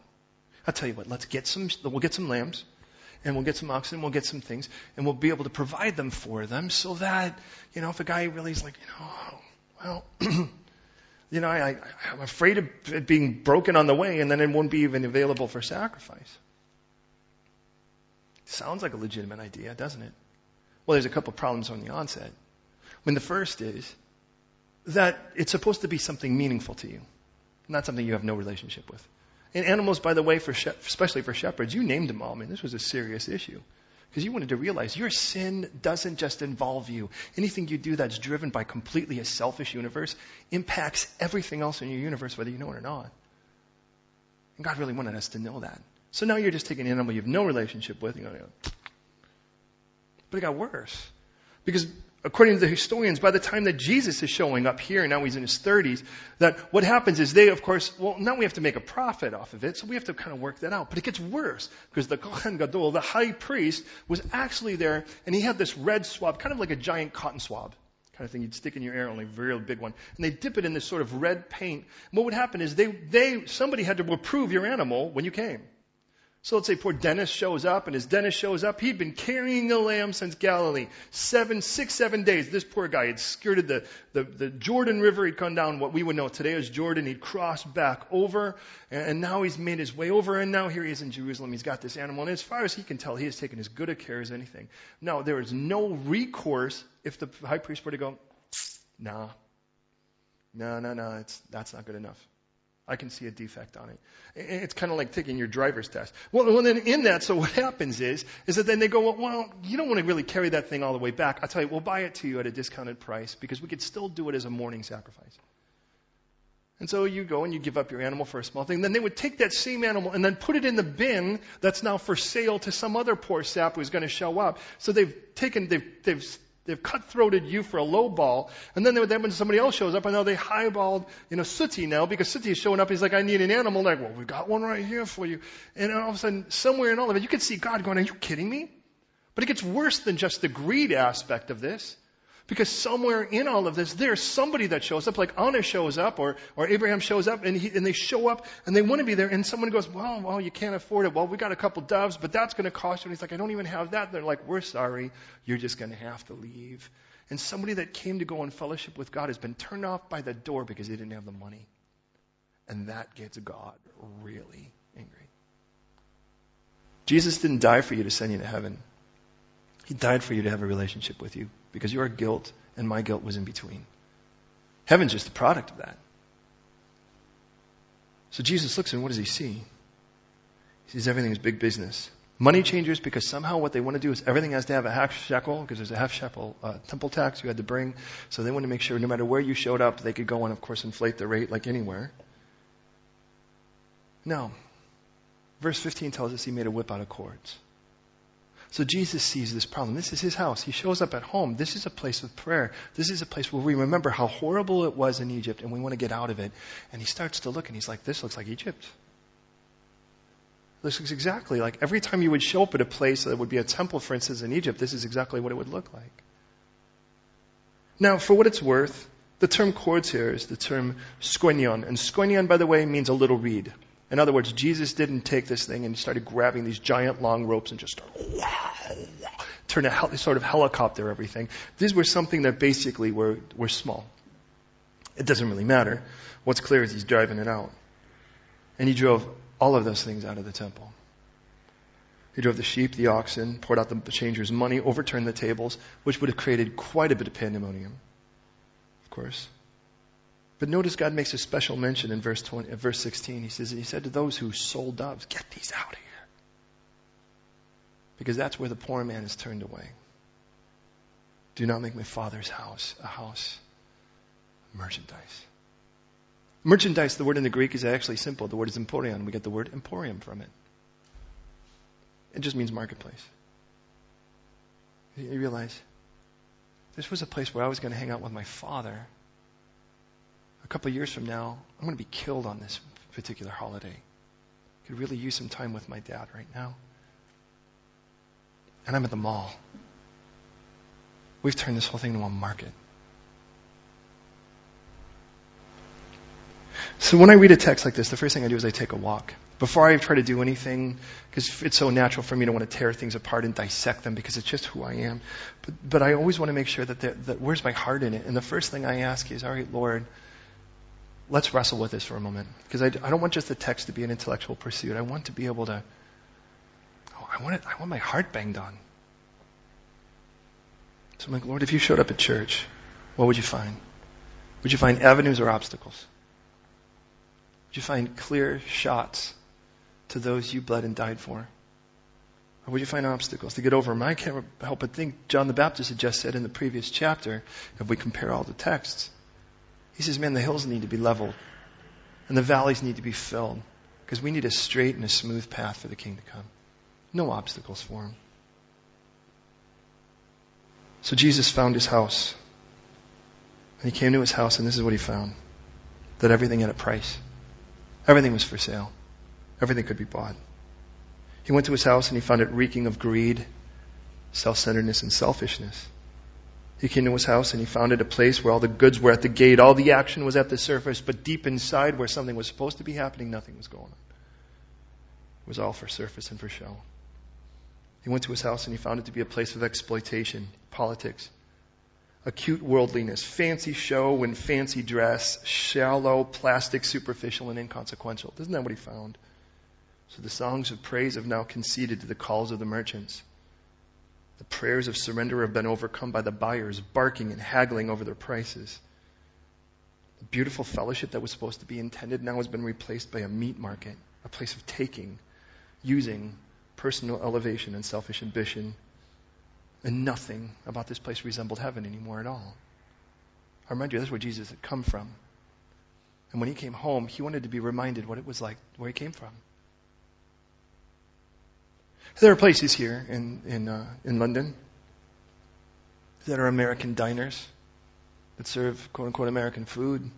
I'll tell you what. Let's get some. We'll get some lambs, and we'll get some oxen. We'll get some things, and we'll be able to provide them for them, so that you know, if a guy really is like, you know, well, you know, I, I I'm afraid of it being broken on the way, and then it won't be even available for sacrifice. Sounds like a legitimate idea, doesn't it? Well, there's a couple problems on the onset. I mean, the first is that it's supposed to be something meaningful to you, not something you have no relationship with. And animals, by the way, for she- especially for shepherds, you named them all. I mean, this was a serious issue because you wanted to realize your sin doesn't just involve you. Anything you do that's driven by completely a selfish universe impacts everything else in your universe, whether you know it or not. And God really wanted us to know that. So now you're just taking an animal you have no relationship with and you're going, but it got worse. Because according to the historians, by the time that Jesus is showing up here, and now he's in his thirties, that what happens is they, of course, well, now we have to make a profit off of it, so we have to kind of work that out. But it gets worse, because the Kohen Gadol, the high priest, was actually there, and he had this red swab, kind of like a giant cotton swab, kind of thing you'd stick in your ear, only a real big one. And they dip it in this sort of red paint. And what would happen is they, they somebody had to reprove your animal when you came. So let's say poor Dennis shows up, and as Dennis shows up, he'd been carrying a lamb since Galilee. Seven, six, seven days. This poor guy had skirted the, the, the Jordan River. He'd come down what we would know today as Jordan. He'd crossed back over, and, and now he's made his way over, and now here he is in Jerusalem. He's got this animal, and as far as he can tell, he has taken as good a care as anything. Now, there is no recourse if the high priest were to go, nah, no, no, no, it's, that's not good enough. I can see a defect on it. It's kind of like taking your driver's test. Well, then in that, so what happens is, is that then they go, well, you don't want to really carry that thing all the way back. I'll tell you, we'll buy it to you at a discounted price because we could still do it as a morning sacrifice. And so you go and you give up your animal for a small thing. Then they would take that same animal and then put it in the bin that's now for sale to some other poor sap who's going to show up. So they've taken, they've, they've, They've cutthroated you for a low ball, and then that when somebody else shows up, I know they highballed, you know, Suti now because Suti is showing up. He's like, I need an animal. Like, well, we got one right here for you. And all of a sudden, somewhere in all of it, you could see God going, are you kidding me? But it gets worse than just the greed aspect of this, because somewhere in all of this, there's somebody that shows up, like Anna shows up, or or Abraham shows up, and he, and they show up and they want to be there, and someone goes, well, well, you can't afford it. Well, we got a couple doves, but that's going to cost you. And he's like, I don't even have that. And they're like, we're sorry, you're just going to have to leave. And somebody that came to go in fellowship with God has been turned off by the door because they didn't have the money, and that gets God really angry. Jesus didn't die for you to send you to heaven. He died for you to have a relationship with you because your guilt and my guilt was in between. Heaven's just the product of that. So Jesus looks and what does he see? He sees everything is big business. Money changers, because somehow what they want to do is everything has to have a half shekel because there's a half shekel uh, temple tax you had to bring. So they want to make sure no matter where you showed up, they could go and, of course, inflate the rate like anywhere. No. Verse fifteen tells us he made a whip out of cords. So Jesus sees this problem. This is his house. He shows up at home. This is a place of prayer. This is a place where we remember how horrible it was in Egypt and we want to get out of it. And he starts to look and he's like, this looks like Egypt. This looks exactly like every time you would show up at a place that would be a temple, for instance, in Egypt, this is exactly what it would look like. Now, for what it's worth, the term cords here is the term squenion. And squenion, by the way, means a little reed. In other words, Jesus didn't take this thing and started grabbing these giant long ropes and just turn a hel- sort of helicopter everything. These were something that basically were, were small. It doesn't really matter. What's clear is he's driving it out. And he drove all of those things out of the temple. He drove the sheep, the oxen, poured out the changers' money, overturned the tables, which would have created quite a bit of pandemonium, of course. But notice God makes a special mention in verse twenty, verse sixteen. He says, he said to those who sold doves, get these out of here. Because that's where the poor man is turned away. Do not make my Father's house a house of merchandise. Merchandise, the word in the Greek is actually simple. The word is emporion. We get the word emporium from it. It just means marketplace. You realize, this was a place where I was going to hang out with my Father. A couple of years from now, I'm going to be killed on this particular holiday. I could really use some time with my dad right now. And I'm at the mall. We've turned this whole thing into a market. So when I read a text like this, the first thing I do is I take a walk. Before I try to do anything, because it's so natural for me to want to tear things apart and dissect them because it's just who I am. But, but I always want to make sure that, that where's my heart in it? And the first thing I ask is, all right, Lord, let's wrestle with this for a moment. Because I, I don't want just the text to be an intellectual pursuit. I want to be able to, oh, I want it, I want my heart banged on. So I'm like, Lord, if you showed up at church, what would you find? Would you find avenues or obstacles? Would you find clear shots to those you bled and died for? Or would you find obstacles to get over them? I can't help but think John the Baptist had just said in the previous chapter, if we compare all the texts, he says, man, the hills need to be leveled and the valleys need to be filled because we need a straight and a smooth path for the king to come. No obstacles for him. So Jesus found his house. And he came to his house, and this is what he found, that everything had a price. Everything was for sale. Everything could be bought. He went to his house and he found it reeking of greed, self-centeredness, and selfishness. He came to his house and he found it a place where all the goods were at the gate, all the action was at the surface, but deep inside where something was supposed to be happening, nothing was going on. It was all for surface and for show. He went to his house and he found it to be a place of exploitation, politics, acute worldliness, fancy show and fancy dress, shallow, plastic, superficial, and inconsequential. Isn't that what he found? So the songs of praise have now conceded to the calls of the merchants. The prayers of surrender have been overcome by the buyers, barking and haggling over their prices. The beautiful fellowship that was supposed to be intended now has been replaced by a meat market, a place of taking, using, personal elevation and selfish ambition. And nothing about this place resembled heaven anymore at all. I remind you, that's where Jesus had come from. And when he came home, he wanted to be reminded what it was like, where he came from. There are places here in in, uh, in London that are American diners that serve quote-unquote American food. And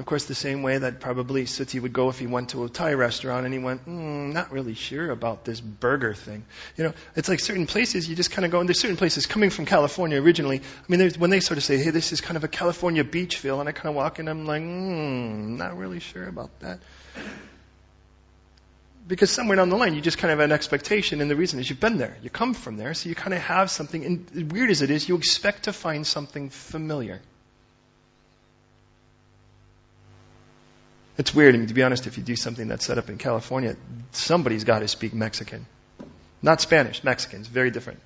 of course, the same way that probably Sutti would go if he went to a Thai restaurant and he went, mm, not really sure about this burger thing. You know, it's like certain places you just kind of go, and there's certain places coming from California originally. I mean, when they sort of say, hey, this is kind of a California beach feel, and I kind of walk in, I'm like, mm, not really sure about that. Because somewhere down the line, you just kind of have an expectation, and the reason is you've been there. You come from there, so you kind of have something, and weird as it is, you expect to find something familiar. It's weird. I mean, to be honest, if you do something that's set up in California, somebody's got to speak Mexican. Not Spanish, Mexican. It's very different.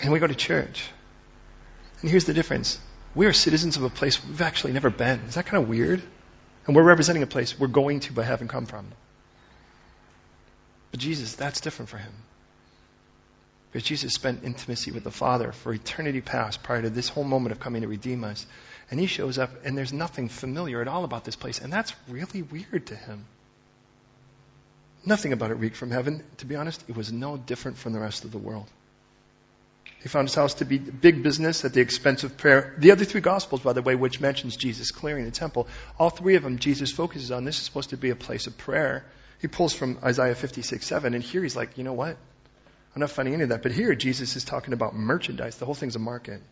And we go to church. And here's the difference. We are citizens of a place we've actually never been. Is that kind of weird? And we're representing a place we're going to but haven't come from. But Jesus, that's different for him. Because Jesus spent intimacy with the Father for eternity past prior to this whole moment of coming to redeem us. And he shows up, and there's nothing familiar at all about this place. And that's really weird to him. Nothing about it reeked from heaven. To be honest, it was no different from the rest of the world. He found his house to be big business at the expense of prayer. The other three Gospels, by the way, which mentions Jesus clearing the temple, all three of them Jesus focuses on this is supposed to be a place of prayer. He pulls from Isaiah fifty-six seven, and here he's like, you know what? I'm not finding any of that. But here Jesus is talking about merchandise. The whole thing's a market.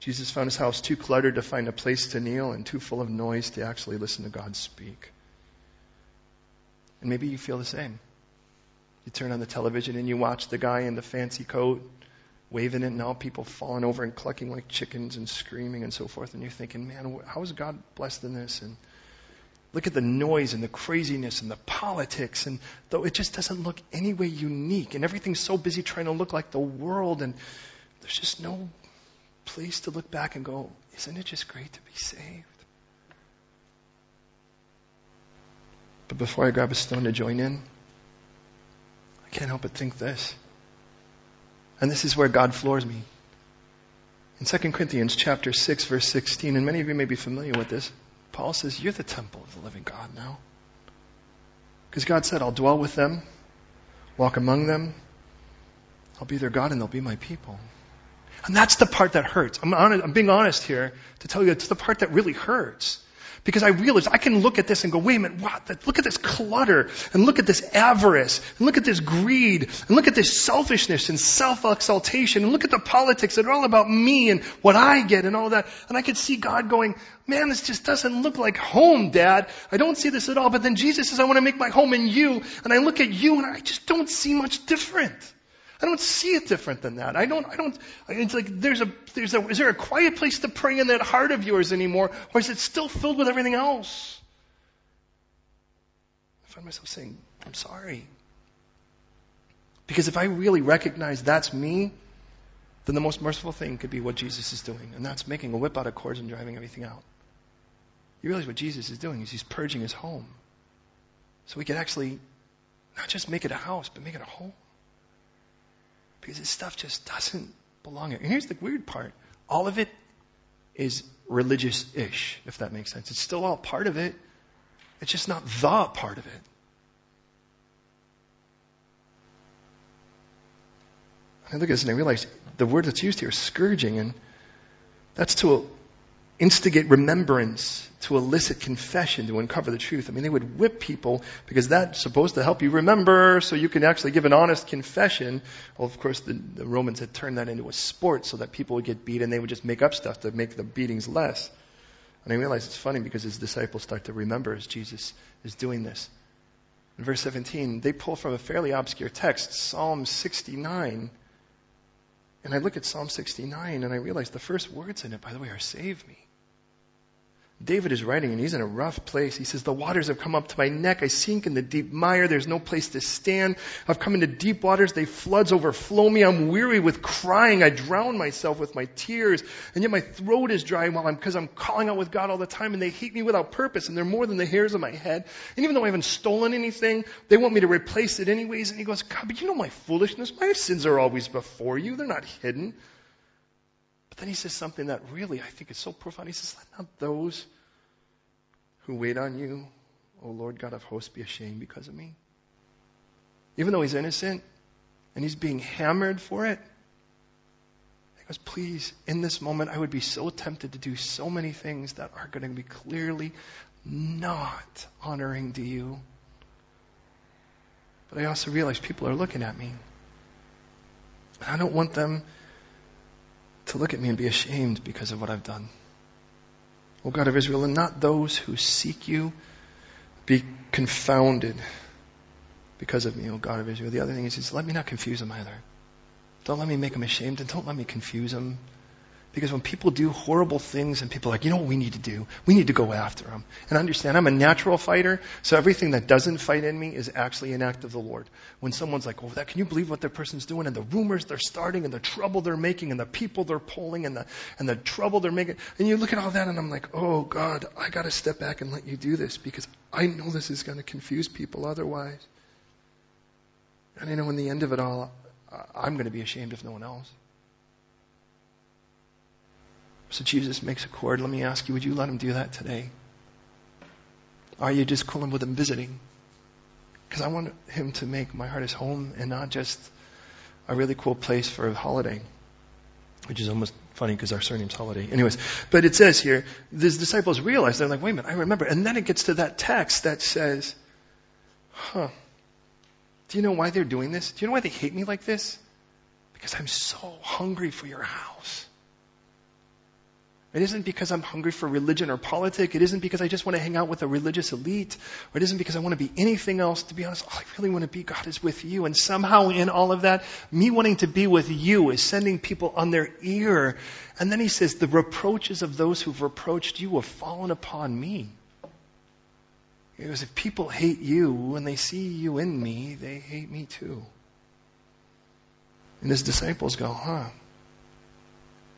Jesus found his house too cluttered to find a place to kneel and too full of noise to actually listen to God speak. And maybe you feel the same. You turn on the television and you watch the guy in the fancy coat waving it and all people falling over and clucking like chickens and screaming and so forth. And you're thinking, man, how is God blessed in this? And look at the noise and the craziness and the politics. And though it just doesn't look any way unique. And everything's so busy trying to look like the world. And there's just no place to look back and go, isn't it just great to be saved? But before I grab a stone to join in, I can't help but think this. And this is where God floors me. In Second Corinthians chapter six, verse sixteen, and many of you may be familiar with this, Paul says, you're the temple of the living God now. Because God said, I'll dwell with them, walk among them, I'll be their God and they'll be my people. And that's the part that hurts. I'm, honest, I'm being honest here to tell you it's the part that really hurts. Because I realize I can look at this and go, wait a minute, wow, look at this clutter, and look at this avarice, and look at this greed, and look at this selfishness and self-exaltation, and look at the politics that are all about me and what I get and all that. And I could see God going, man, this just doesn't look like home, Dad. I don't see this at all. But then Jesus says, I want to make my home in you. And I look at you and I just don't see much different. I don't see it different than that. I don't, I don't, it's like there's a, there's a, is there a quiet place to pray in that heart of yours anymore? Or is it still filled with everything else? I find myself saying, I'm sorry. Because if I really recognize that's me, then the most merciful thing could be what Jesus is doing. And that's making a whip out of cords and driving everything out. You realize what Jesus is doing is he's purging his home. So we can actually not just make it a house, but make it a home. Because this stuff just doesn't belong here. And here's the weird part. All of it is religious-ish, if that makes sense. It's still all part of it. It's just not the part of it. And I look at this and I realize the word that's used here is scourging. And that's to instigate remembrance, to elicit confession, to uncover the truth. I mean, they would whip people because that's supposed to help you remember so you can actually give an honest confession. Well, of course, the, the Romans had turned that into a sport so that people would get beat and they would just make up stuff to make the beatings less. And I realize it's funny because his disciples start to remember as Jesus is doing this. In verse seventeen, they pull from a fairly obscure text, Psalm sixty-nine. And I look at Psalm sixty-nine and I realize the first words in it, by the way, are save me. David is writing, and he's in a rough place. He says, the waters have come up to my neck. I sink in the deep mire. There's no place to stand. I've come into deep waters. They floods overflow me. I'm weary with crying. I drown myself with my tears. And yet my throat is dry while I'm, because I'm calling out with God all the time, and they hate me without purpose, and they're more than the hairs on my head. And even though I haven't stolen anything, they want me to replace it anyways. And he goes, God, but you know my foolishness. My sins are always before you. They're not hidden. But then he says something that really, I think, is so profound. He says, let not those who wait on you, O Lord God of hosts, be ashamed because of me. Even though he's innocent and he's being hammered for it, he goes, please, in this moment, I would be so tempted to do so many things that are going to be clearly not honoring to you. But I also realize people are looking at me. And I don't want them to look at me and be ashamed because of what I've done. O God of Israel, and not those who seek you be confounded because of me, O God of Israel. The other thing is, is let me not confuse them either. Don't let me make them ashamed, and don't let me confuse them. Because when people do horrible things and people are like, you know what we need to do? We need to go after them. And understand, I'm a natural fighter, so everything that doesn't fight in me is actually an act of the Lord. When someone's like, oh, that, can you believe what that person's doing? And the rumors they're starting and the trouble they're making and the people they're polling and the and the trouble they're making. And you look at all that and I'm like, oh, God, I got to step back and let you do this because I know this is going to confuse people otherwise. And I know in the end of it all, I'm going to be ashamed if no one else. So Jesus makes a cord. Let me ask you, would you let him do that today? Are you just cool with him visiting? Because I want him to make my heart his home and not just a really cool place for a holiday, which is almost funny because our surname's Holiday. Anyways, but it says here, these disciples realize, they're like, wait a minute, I remember. And then it gets to that text that says, huh, do you know why they're doing this? Do you know why they hate me like this? Because I'm so hungry for your house. It isn't because I'm hungry for religion or politics. It isn't because I just want to hang out with a religious elite. Or it isn't because I want to be anything else. To be honest, all I really want to be, God, is with you. And somehow in all of that, me wanting to be with you is sending people on their ear. And then he says, the reproaches of those who've reproached you have fallen upon me. Because if people hate you, when they see you in me, they hate me too. And his disciples go, huh?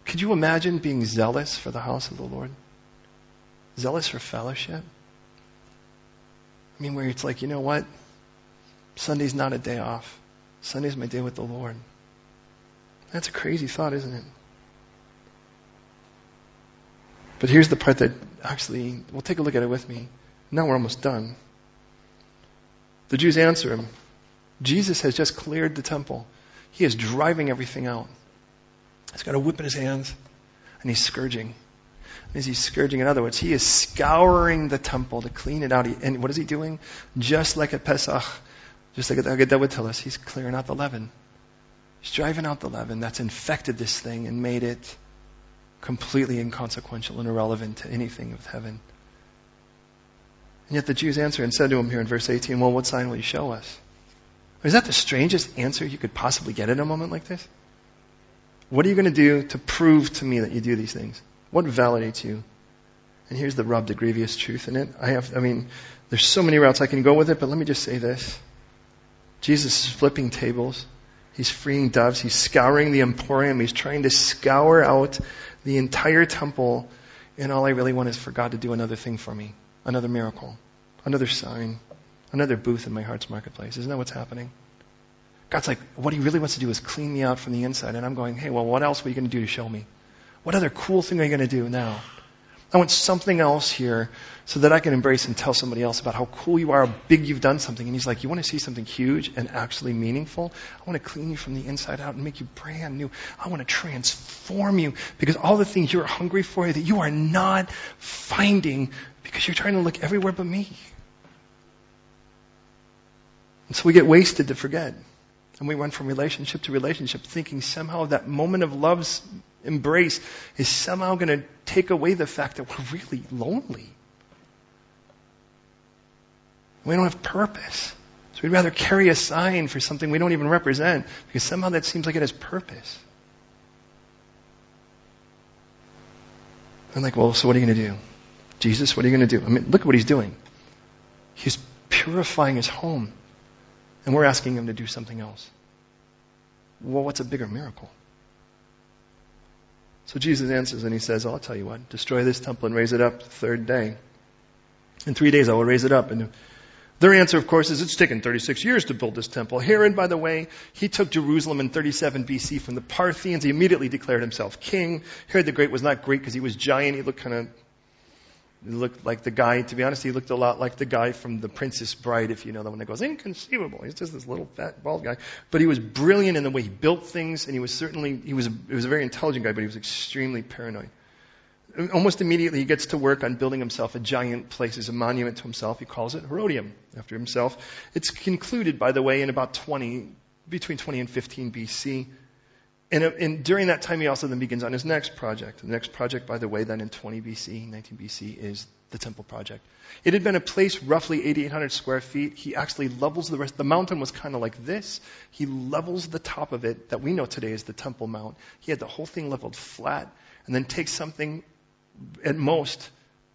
Could you imagine being zealous for the house of the Lord? Zealous for fellowship? I mean, where it's like, you know what? Sunday's not a day off. Sunday's my day with the Lord. That's a crazy thought, isn't it? But here's the part that actually, well, take a look at it with me. Now we're almost done. The Jews answer him. Jesus has just cleared the temple. He is driving everything out. He's got a whip in his hands, and he's scourging. And as he's scourging, in other words, he is scouring the temple to clean it out. And what is he doing? Just like at Pesach, just like the Haggadah would tell us, he's clearing out the leaven. He's driving out the leaven that's infected this thing and made it completely inconsequential and irrelevant to anything of heaven. And yet the Jews answered and said to him here in verse eighteen, well, what sign will you show us? Is that the strangest answer you could possibly get in a moment like this? What are you going to do to prove to me that you do these things? What validates you? And here's the rub, the grievous truth in it. I have, I mean, there's so many routes I can go with it, but let me just say this. Jesus is flipping tables. He's freeing doves. He's scouring the Emporium. He's trying to scour out the entire temple. And all I really want is for God to do another thing for me. Another miracle. Another sign. Another booth in my heart's marketplace. Isn't that what's happening? God's like, what he really wants to do is clean me out from the inside. And I'm going, hey, well, what else are you going to do to show me? What other cool thing are you going to do now? I want something else here so that I can embrace and tell somebody else about how cool you are, how big you've done something. And he's like, you want to see something huge and actually meaningful? I want to clean you from the inside out and make you brand new. I want to transform you because all the things you're hungry for that you are not finding because you're trying to look everywhere but me. And so we get wasted to forget. And we run from relationship to relationship thinking somehow that moment of love's embrace is somehow going to take away the fact that we're really lonely. We don't have purpose. So we'd rather carry a sign for something we don't even represent because somehow that seems like it has purpose. I'm like, well, so what are you going to do? Jesus, what are you going to do? I mean, look at what he's doing. He's purifying his home. And we're asking him to do something else. Well, what's a bigger miracle? So Jesus answers and he says, I'll tell you what, destroy this temple and raise it up the third day. In three days I will raise it up. And their answer, of course, is it's taken thirty-six years to build this temple. Herod, by the way, he took Jerusalem in thirty-seven B C from the Parthians. He immediately declared himself king. Herod the Great was not great because he was giant. He looked kind of... He looked like the guy, to be honest, he looked a lot like the guy from The Princess Bride, if you know the one that goes, inconceivable. He's just this little fat, bald guy. But he was brilliant in the way he built things, and he was certainly, he was, he was a very intelligent guy, but he was extremely paranoid. Almost immediately, he gets to work on building himself a giant place as a monument to himself. He calls it Herodium, after himself. It's concluded, by the way, in about twenty, between twenty and fifteen B C, And, and during that time, he also then begins on his next project. The next project, by the way, then in twenty B C, nineteen B C, is the temple project. It had been a place roughly eight thousand eight hundred square feet. He actually levels the rest. The mountain was kind of like this. He levels the top of it that we know today as the Temple Mount. He had the whole thing leveled flat and then takes something at most eight thousand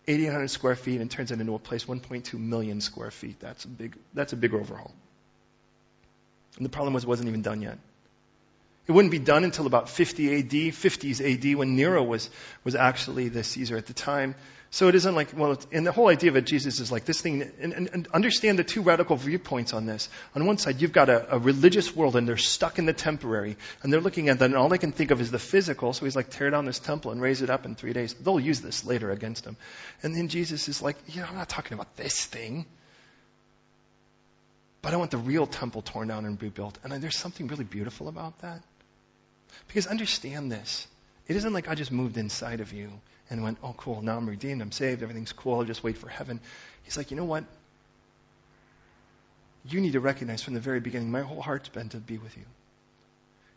eight hundred square feet and turns it into a place one point two million square feet. That's a big, that's a big overhaul. And the problem was it wasn't even done yet. It wouldn't be done until about fifty A D, fifties A D, when Nero was was actually the Caesar at the time. So it isn't like, well, and the whole idea of it, Jesus is like this thing, and, and, and understand the two radical viewpoints on this. On one side, you've got a, a religious world, and they're stuck in the temporary, and they're looking at that, and all they can think of is the physical, so he's like, tear down this temple and raise it up in three days. They'll use this later against him. And then Jesus is like, you know, I'm not talking about this thing. But I want the real temple torn down and rebuilt. And there's something really beautiful about that. Because understand this. It isn't like I just moved inside of you and went, oh, cool, now I'm redeemed, I'm saved, everything's cool, I'll just wait for heaven. He's like, you know what? You need to recognize from the very beginning, my whole heart's been to be with you.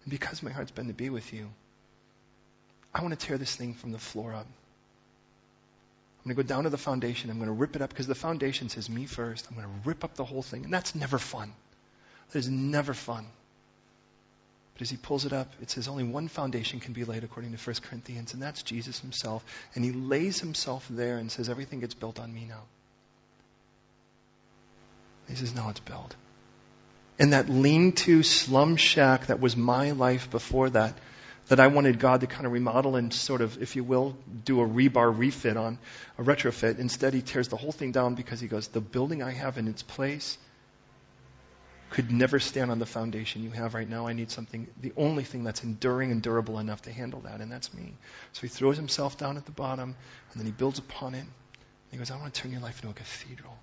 And because my heart's been to be with you, I want to tear this thing from the floor up. I'm going to go down to the foundation. I'm going to rip it up because the foundation says me first. I'm going to rip up the whole thing. And that's never fun. That is never fun. But as he pulls it up, it says only one foundation can be laid according to First Corinthians, and that's Jesus himself. And he lays himself there and says, everything gets built on me now. He says, no, it's built. And that lean-to slum shack that was my life before that, that I wanted God to kind of remodel and sort of, if you will, do a rebar refit on, a retrofit. Instead, he tears the whole thing down because he goes, the building I have in its place could never stand on the foundation you have right now. I need something, the only thing that's enduring and durable enough to handle that, and that's me. So he throws himself down at the bottom, and then he builds upon it. He goes, I want to turn your life into a cathedral.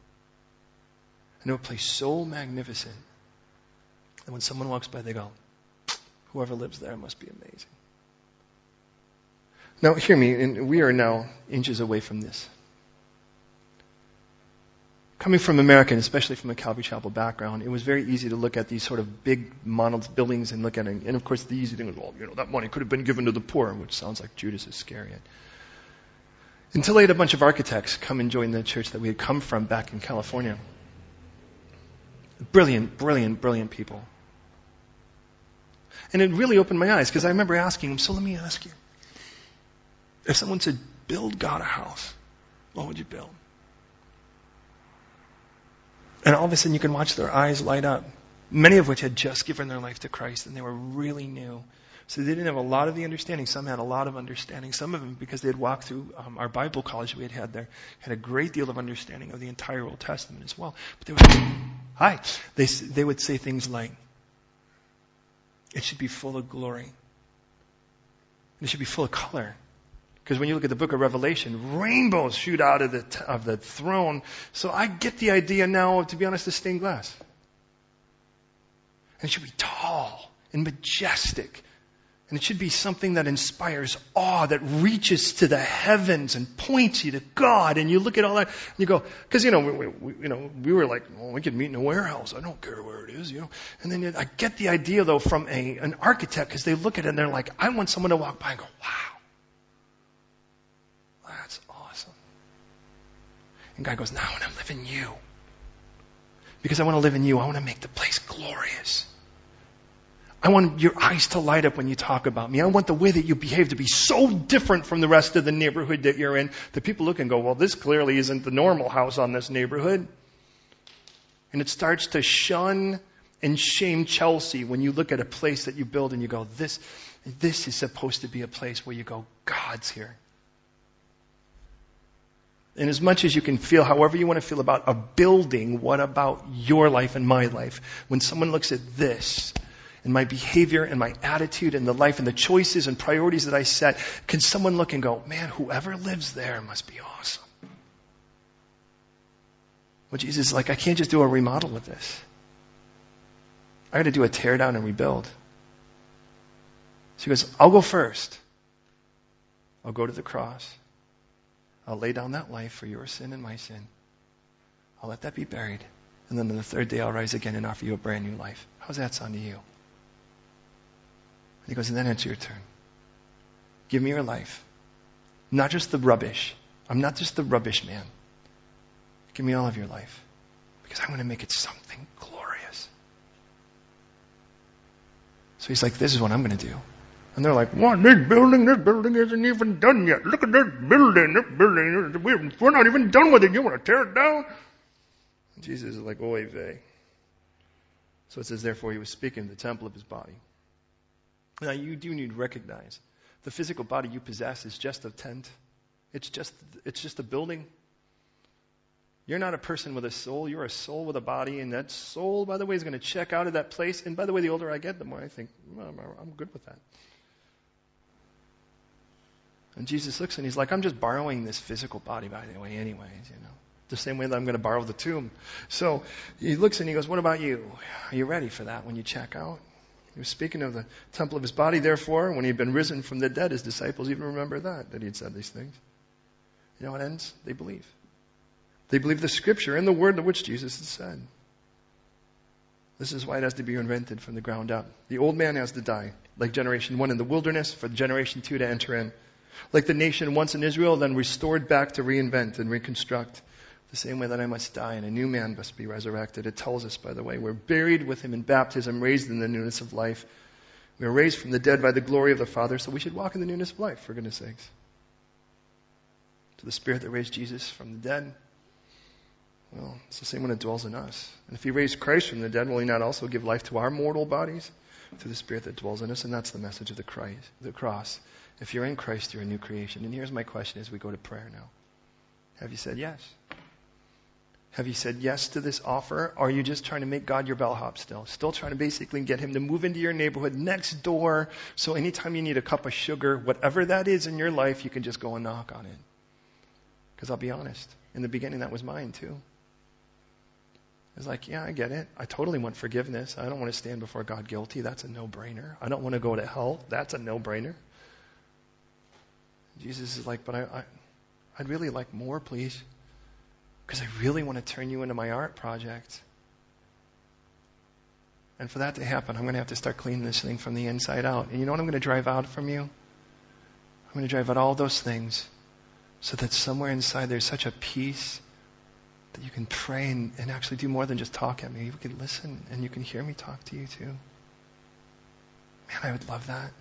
Into a place so magnificent that when someone walks by, they go, whoever lives there must be amazing. Now, hear me, and we are now inches away from this. Coming from America, and especially from a Calvary Chapel background, it was very easy to look at these sort of big monolith buildings and look at it. And of course, the easy thing was, well, you know, that money could have been given to the poor, which sounds like Judas Iscariot. Until I had a bunch of architects come and join the church that we had come from back in California. Brilliant, brilliant, brilliant people. And it really opened my eyes, because I remember asking him, so let me ask you, if someone said, build God a house, what would you build? And all of a sudden you can watch their eyes light up, many of which had just given their life to Christ, and they were really new. So they didn't have a lot of the understanding. Some had a lot of understanding. Some of them, because they had walked through um, our Bible college we had had there, had a great deal of understanding of the entire Old Testament as well. But they would, hi, they, they would say things like, it should be full of glory. And it should be full of color. Because when you look at the book of Revelation, rainbows shoot out of the t- of the throne. So I get the idea now, to be honest, of stained glass. And it should be tall and majestic. And it should be something that inspires awe, that reaches to the heavens and points you to God. And you look at all that, and you go, because, you know, we, we, you know, we were like, well, we could meet in a warehouse. I don't care where it is, you know. And then I get the idea, though, from a an architect, because they look at it, and they're like, I want someone to walk by and go, wow, that's awesome. And God goes, no, I want to live in you. Because I want to live in you, I want to make the place glorious. I want your eyes to light up when you talk about me. I want the way that you behave to be so different from the rest of the neighborhood that you're in that people look and go, well, this clearly isn't the normal house on this neighborhood. And it starts to shun and shame Chelsea when you look at a place that you build and you go, this, this is supposed to be a place where you go, God's here. And as much as you can feel, however you want to feel about a building, what about your life and my life? When someone looks at this, and my behavior and my attitude and the life and the choices and priorities that I set, can someone look and go, man, whoever lives there must be awesome. Well, Jesus is like, I can't just do a remodel with this. I got to do a tear down and rebuild. So he goes, I'll go first. I'll go to the cross. I'll lay down that life for your sin and my sin. I'll let that be buried. And then on the third day, I'll rise again and offer you a brand new life. How's that sound to you? He goes, and then it's your turn. Give me your life. Not just the rubbish. I'm not just the rubbish man. Give me all of your life. Because I want to make it something glorious. So he's like, this is what I'm going to do. And they're like, what, this building, this building isn't even done yet. Look at this building, this building. We're not even done with it. You want to tear it down? And Jesus is like, oy vey. So it says, therefore he was speaking of the temple of his body. Now, you do need to recognize the physical body you possess is just a tent. It's just it's just a building. You're not a person with a soul. You're a soul with a body. And that soul, by the way, is going to check out of that place. And by the way, the older I get, the more I think, well, I'm good with that. And Jesus looks and he's like, I'm just borrowing this physical body, by the way, anyways, you know. The same way that I'm going to borrow the tomb. So he looks and he goes, what about you? Are you ready for that when you check out? He was speaking of the temple of his body. Therefore, when he had been risen from the dead, his disciples even remember that, that he had said these things. You know what ends? They believe. They believe the scripture and the word to which Jesus has said. This is why it has to be reinvented from the ground up. The old man has to die, like generation one in the wilderness, for generation two to enter in. Like the nation once in Israel, then restored back to reinvent and reconstruct. The same way that I must die and a new man must be resurrected. It tells us, by the way, we're buried with him in baptism, raised in the newness of life. We are raised from the dead by the glory of the Father, so we should walk in the newness of life, for goodness sakes. To the Spirit that raised Jesus from the dead, well, it's the same one that dwells in us. And if he raised Christ from the dead, will he not also give life to our mortal bodies? To the Spirit that dwells in us, and that's the message of the, Christ, the cross. If you're in Christ, you're a new creation. And here's my question as we go to prayer now. Have you said yes? Have you said yes to this offer? Or are you just trying to make God your bellhop still? Still trying to basically get him to move into your neighborhood next door, so anytime you need a cup of sugar, whatever that is in your life, you can just go and knock on it. Because I'll be honest, in the beginning that was mine too. It's like, yeah, I get it. I totally want forgiveness. I don't want to stand before God guilty. That's a no-brainer. I don't want to go to hell. That's a no-brainer. Jesus is like, but I, I, I'd really like more, please. Because I really want to turn you into my art project. And for that to happen, I'm going to have to start cleaning this thing from the inside out. And you know what I'm going to drive out from you? I'm going to drive out all those things so that somewhere inside there's such a peace that you can pray and, and actually do more than just talk at me. You can listen and you can hear me talk to you too. Man, I would love that.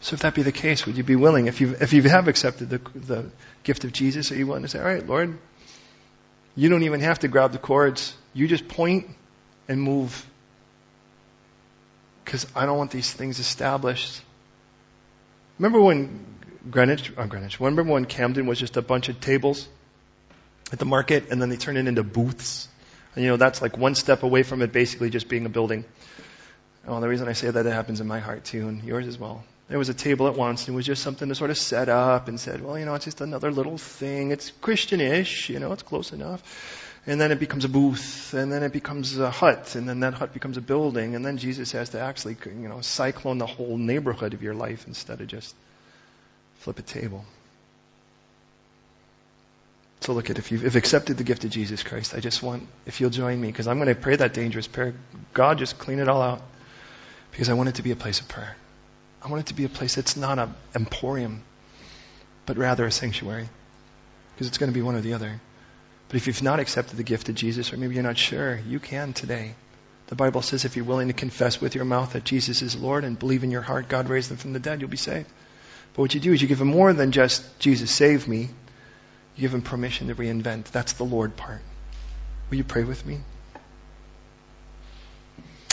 So if that be the case, would you be willing, if you if you have accepted the the gift of Jesus, are you willing to say, all right, Lord, you don't even have to grab the cords. You just point and move. Because I don't want these things established. Remember when Greenwich, or Greenwich, remember when Camden was just a bunch of tables at the market, and then they turned it into booths? And you know, that's like one step away from it basically just being a building. Well, the reason I say that, that happens in my heart too, and yours as well. There was a table at once, and it was just something to sort of set up and said, well, you know, it's just another little thing. It's Christian-ish, you know, it's close enough. And then it becomes a booth, and then it becomes a hut, and then that hut becomes a building, and then Jesus has to actually, you know, cyclone the whole neighborhood of your life instead of just flip a table. So look at, if you've accepted the gift of Jesus Christ, I just want, if you'll join me, because I'm going to pray that dangerous prayer, God, just clean it all out, because I want it to be a place of prayer. I want it to be a place that's not an emporium, but rather a sanctuary, because it's going to be one or the other. But if you've not accepted the gift of Jesus, or maybe you're not sure, you can today. The Bible says if you're willing to confess with your mouth that Jesus is Lord and believe in your heart God raised him from the dead, you'll be saved. But what you do is you give him more than just, Jesus, save me. You give him permission to reinvent. That's the Lord part. Will you pray with me?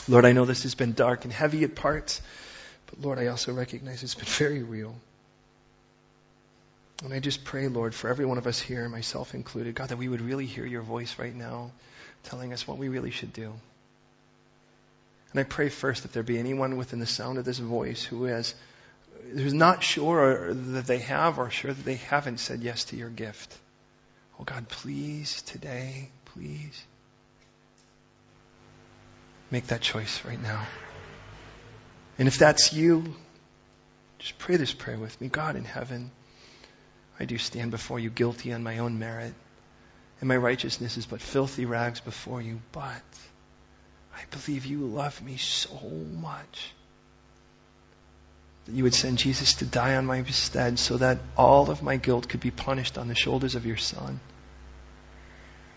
Lord, I know this has been dark and heavy at parts. Lord, I also recognize it's been very real. And I just pray, Lord, for every one of us here, myself included, God, that we would really hear your voice right now telling us what we really should do. And I pray first that there be anyone within the sound of this voice who has, who's not sure that they have or sure that they haven't said yes to your gift. Oh, God, please, today, please, make that choice right now. And if that's you, just pray this prayer with me. God in heaven, I do stand before you guilty on my own merit, and my righteousness is but filthy rags before you, but I believe you love me so much that you would send Jesus to die on my stead so that all of my guilt could be punished on the shoulders of your Son,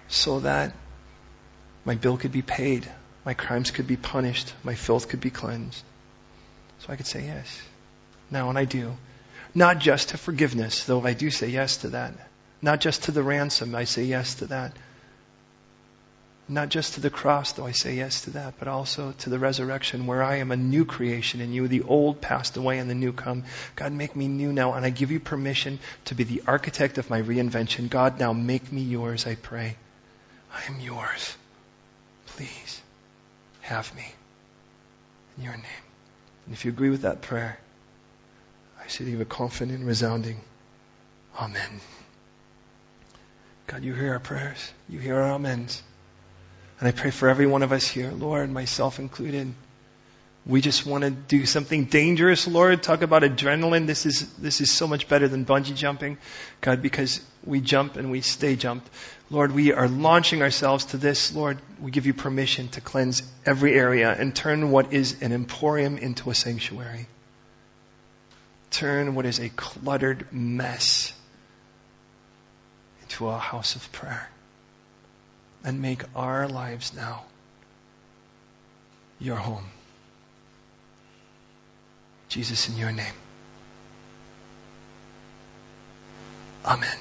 so that my bill could be paid, my crimes could be punished, my filth could be cleansed. So I could say yes now, and I do. Not just to forgiveness, though I do say yes to that. Not just to the ransom, I say yes to that. Not just to the cross, though I say yes to that, but also to the resurrection where I am a new creation in you. The old passed away and the new come. God, make me new now, and I give you permission to be the architect of my reinvention. God, now make me yours, I pray. I am yours. Please have me in your name. And if you agree with that prayer, I should give a confident, resounding amen. God, you hear our prayers. You hear our amens. And I pray for every one of us here, Lord, myself included. We just want to do something dangerous, Lord. Talk about adrenaline. This is this is so much better than bungee jumping, God, because we jump and we stay jumped. Lord, we are launching ourselves to this. Lord, we give you permission to cleanse every area and turn what is an emporium into a sanctuary. Turn what is a cluttered mess into a house of prayer. And make our lives now your home. Jesus, in your name. Amen.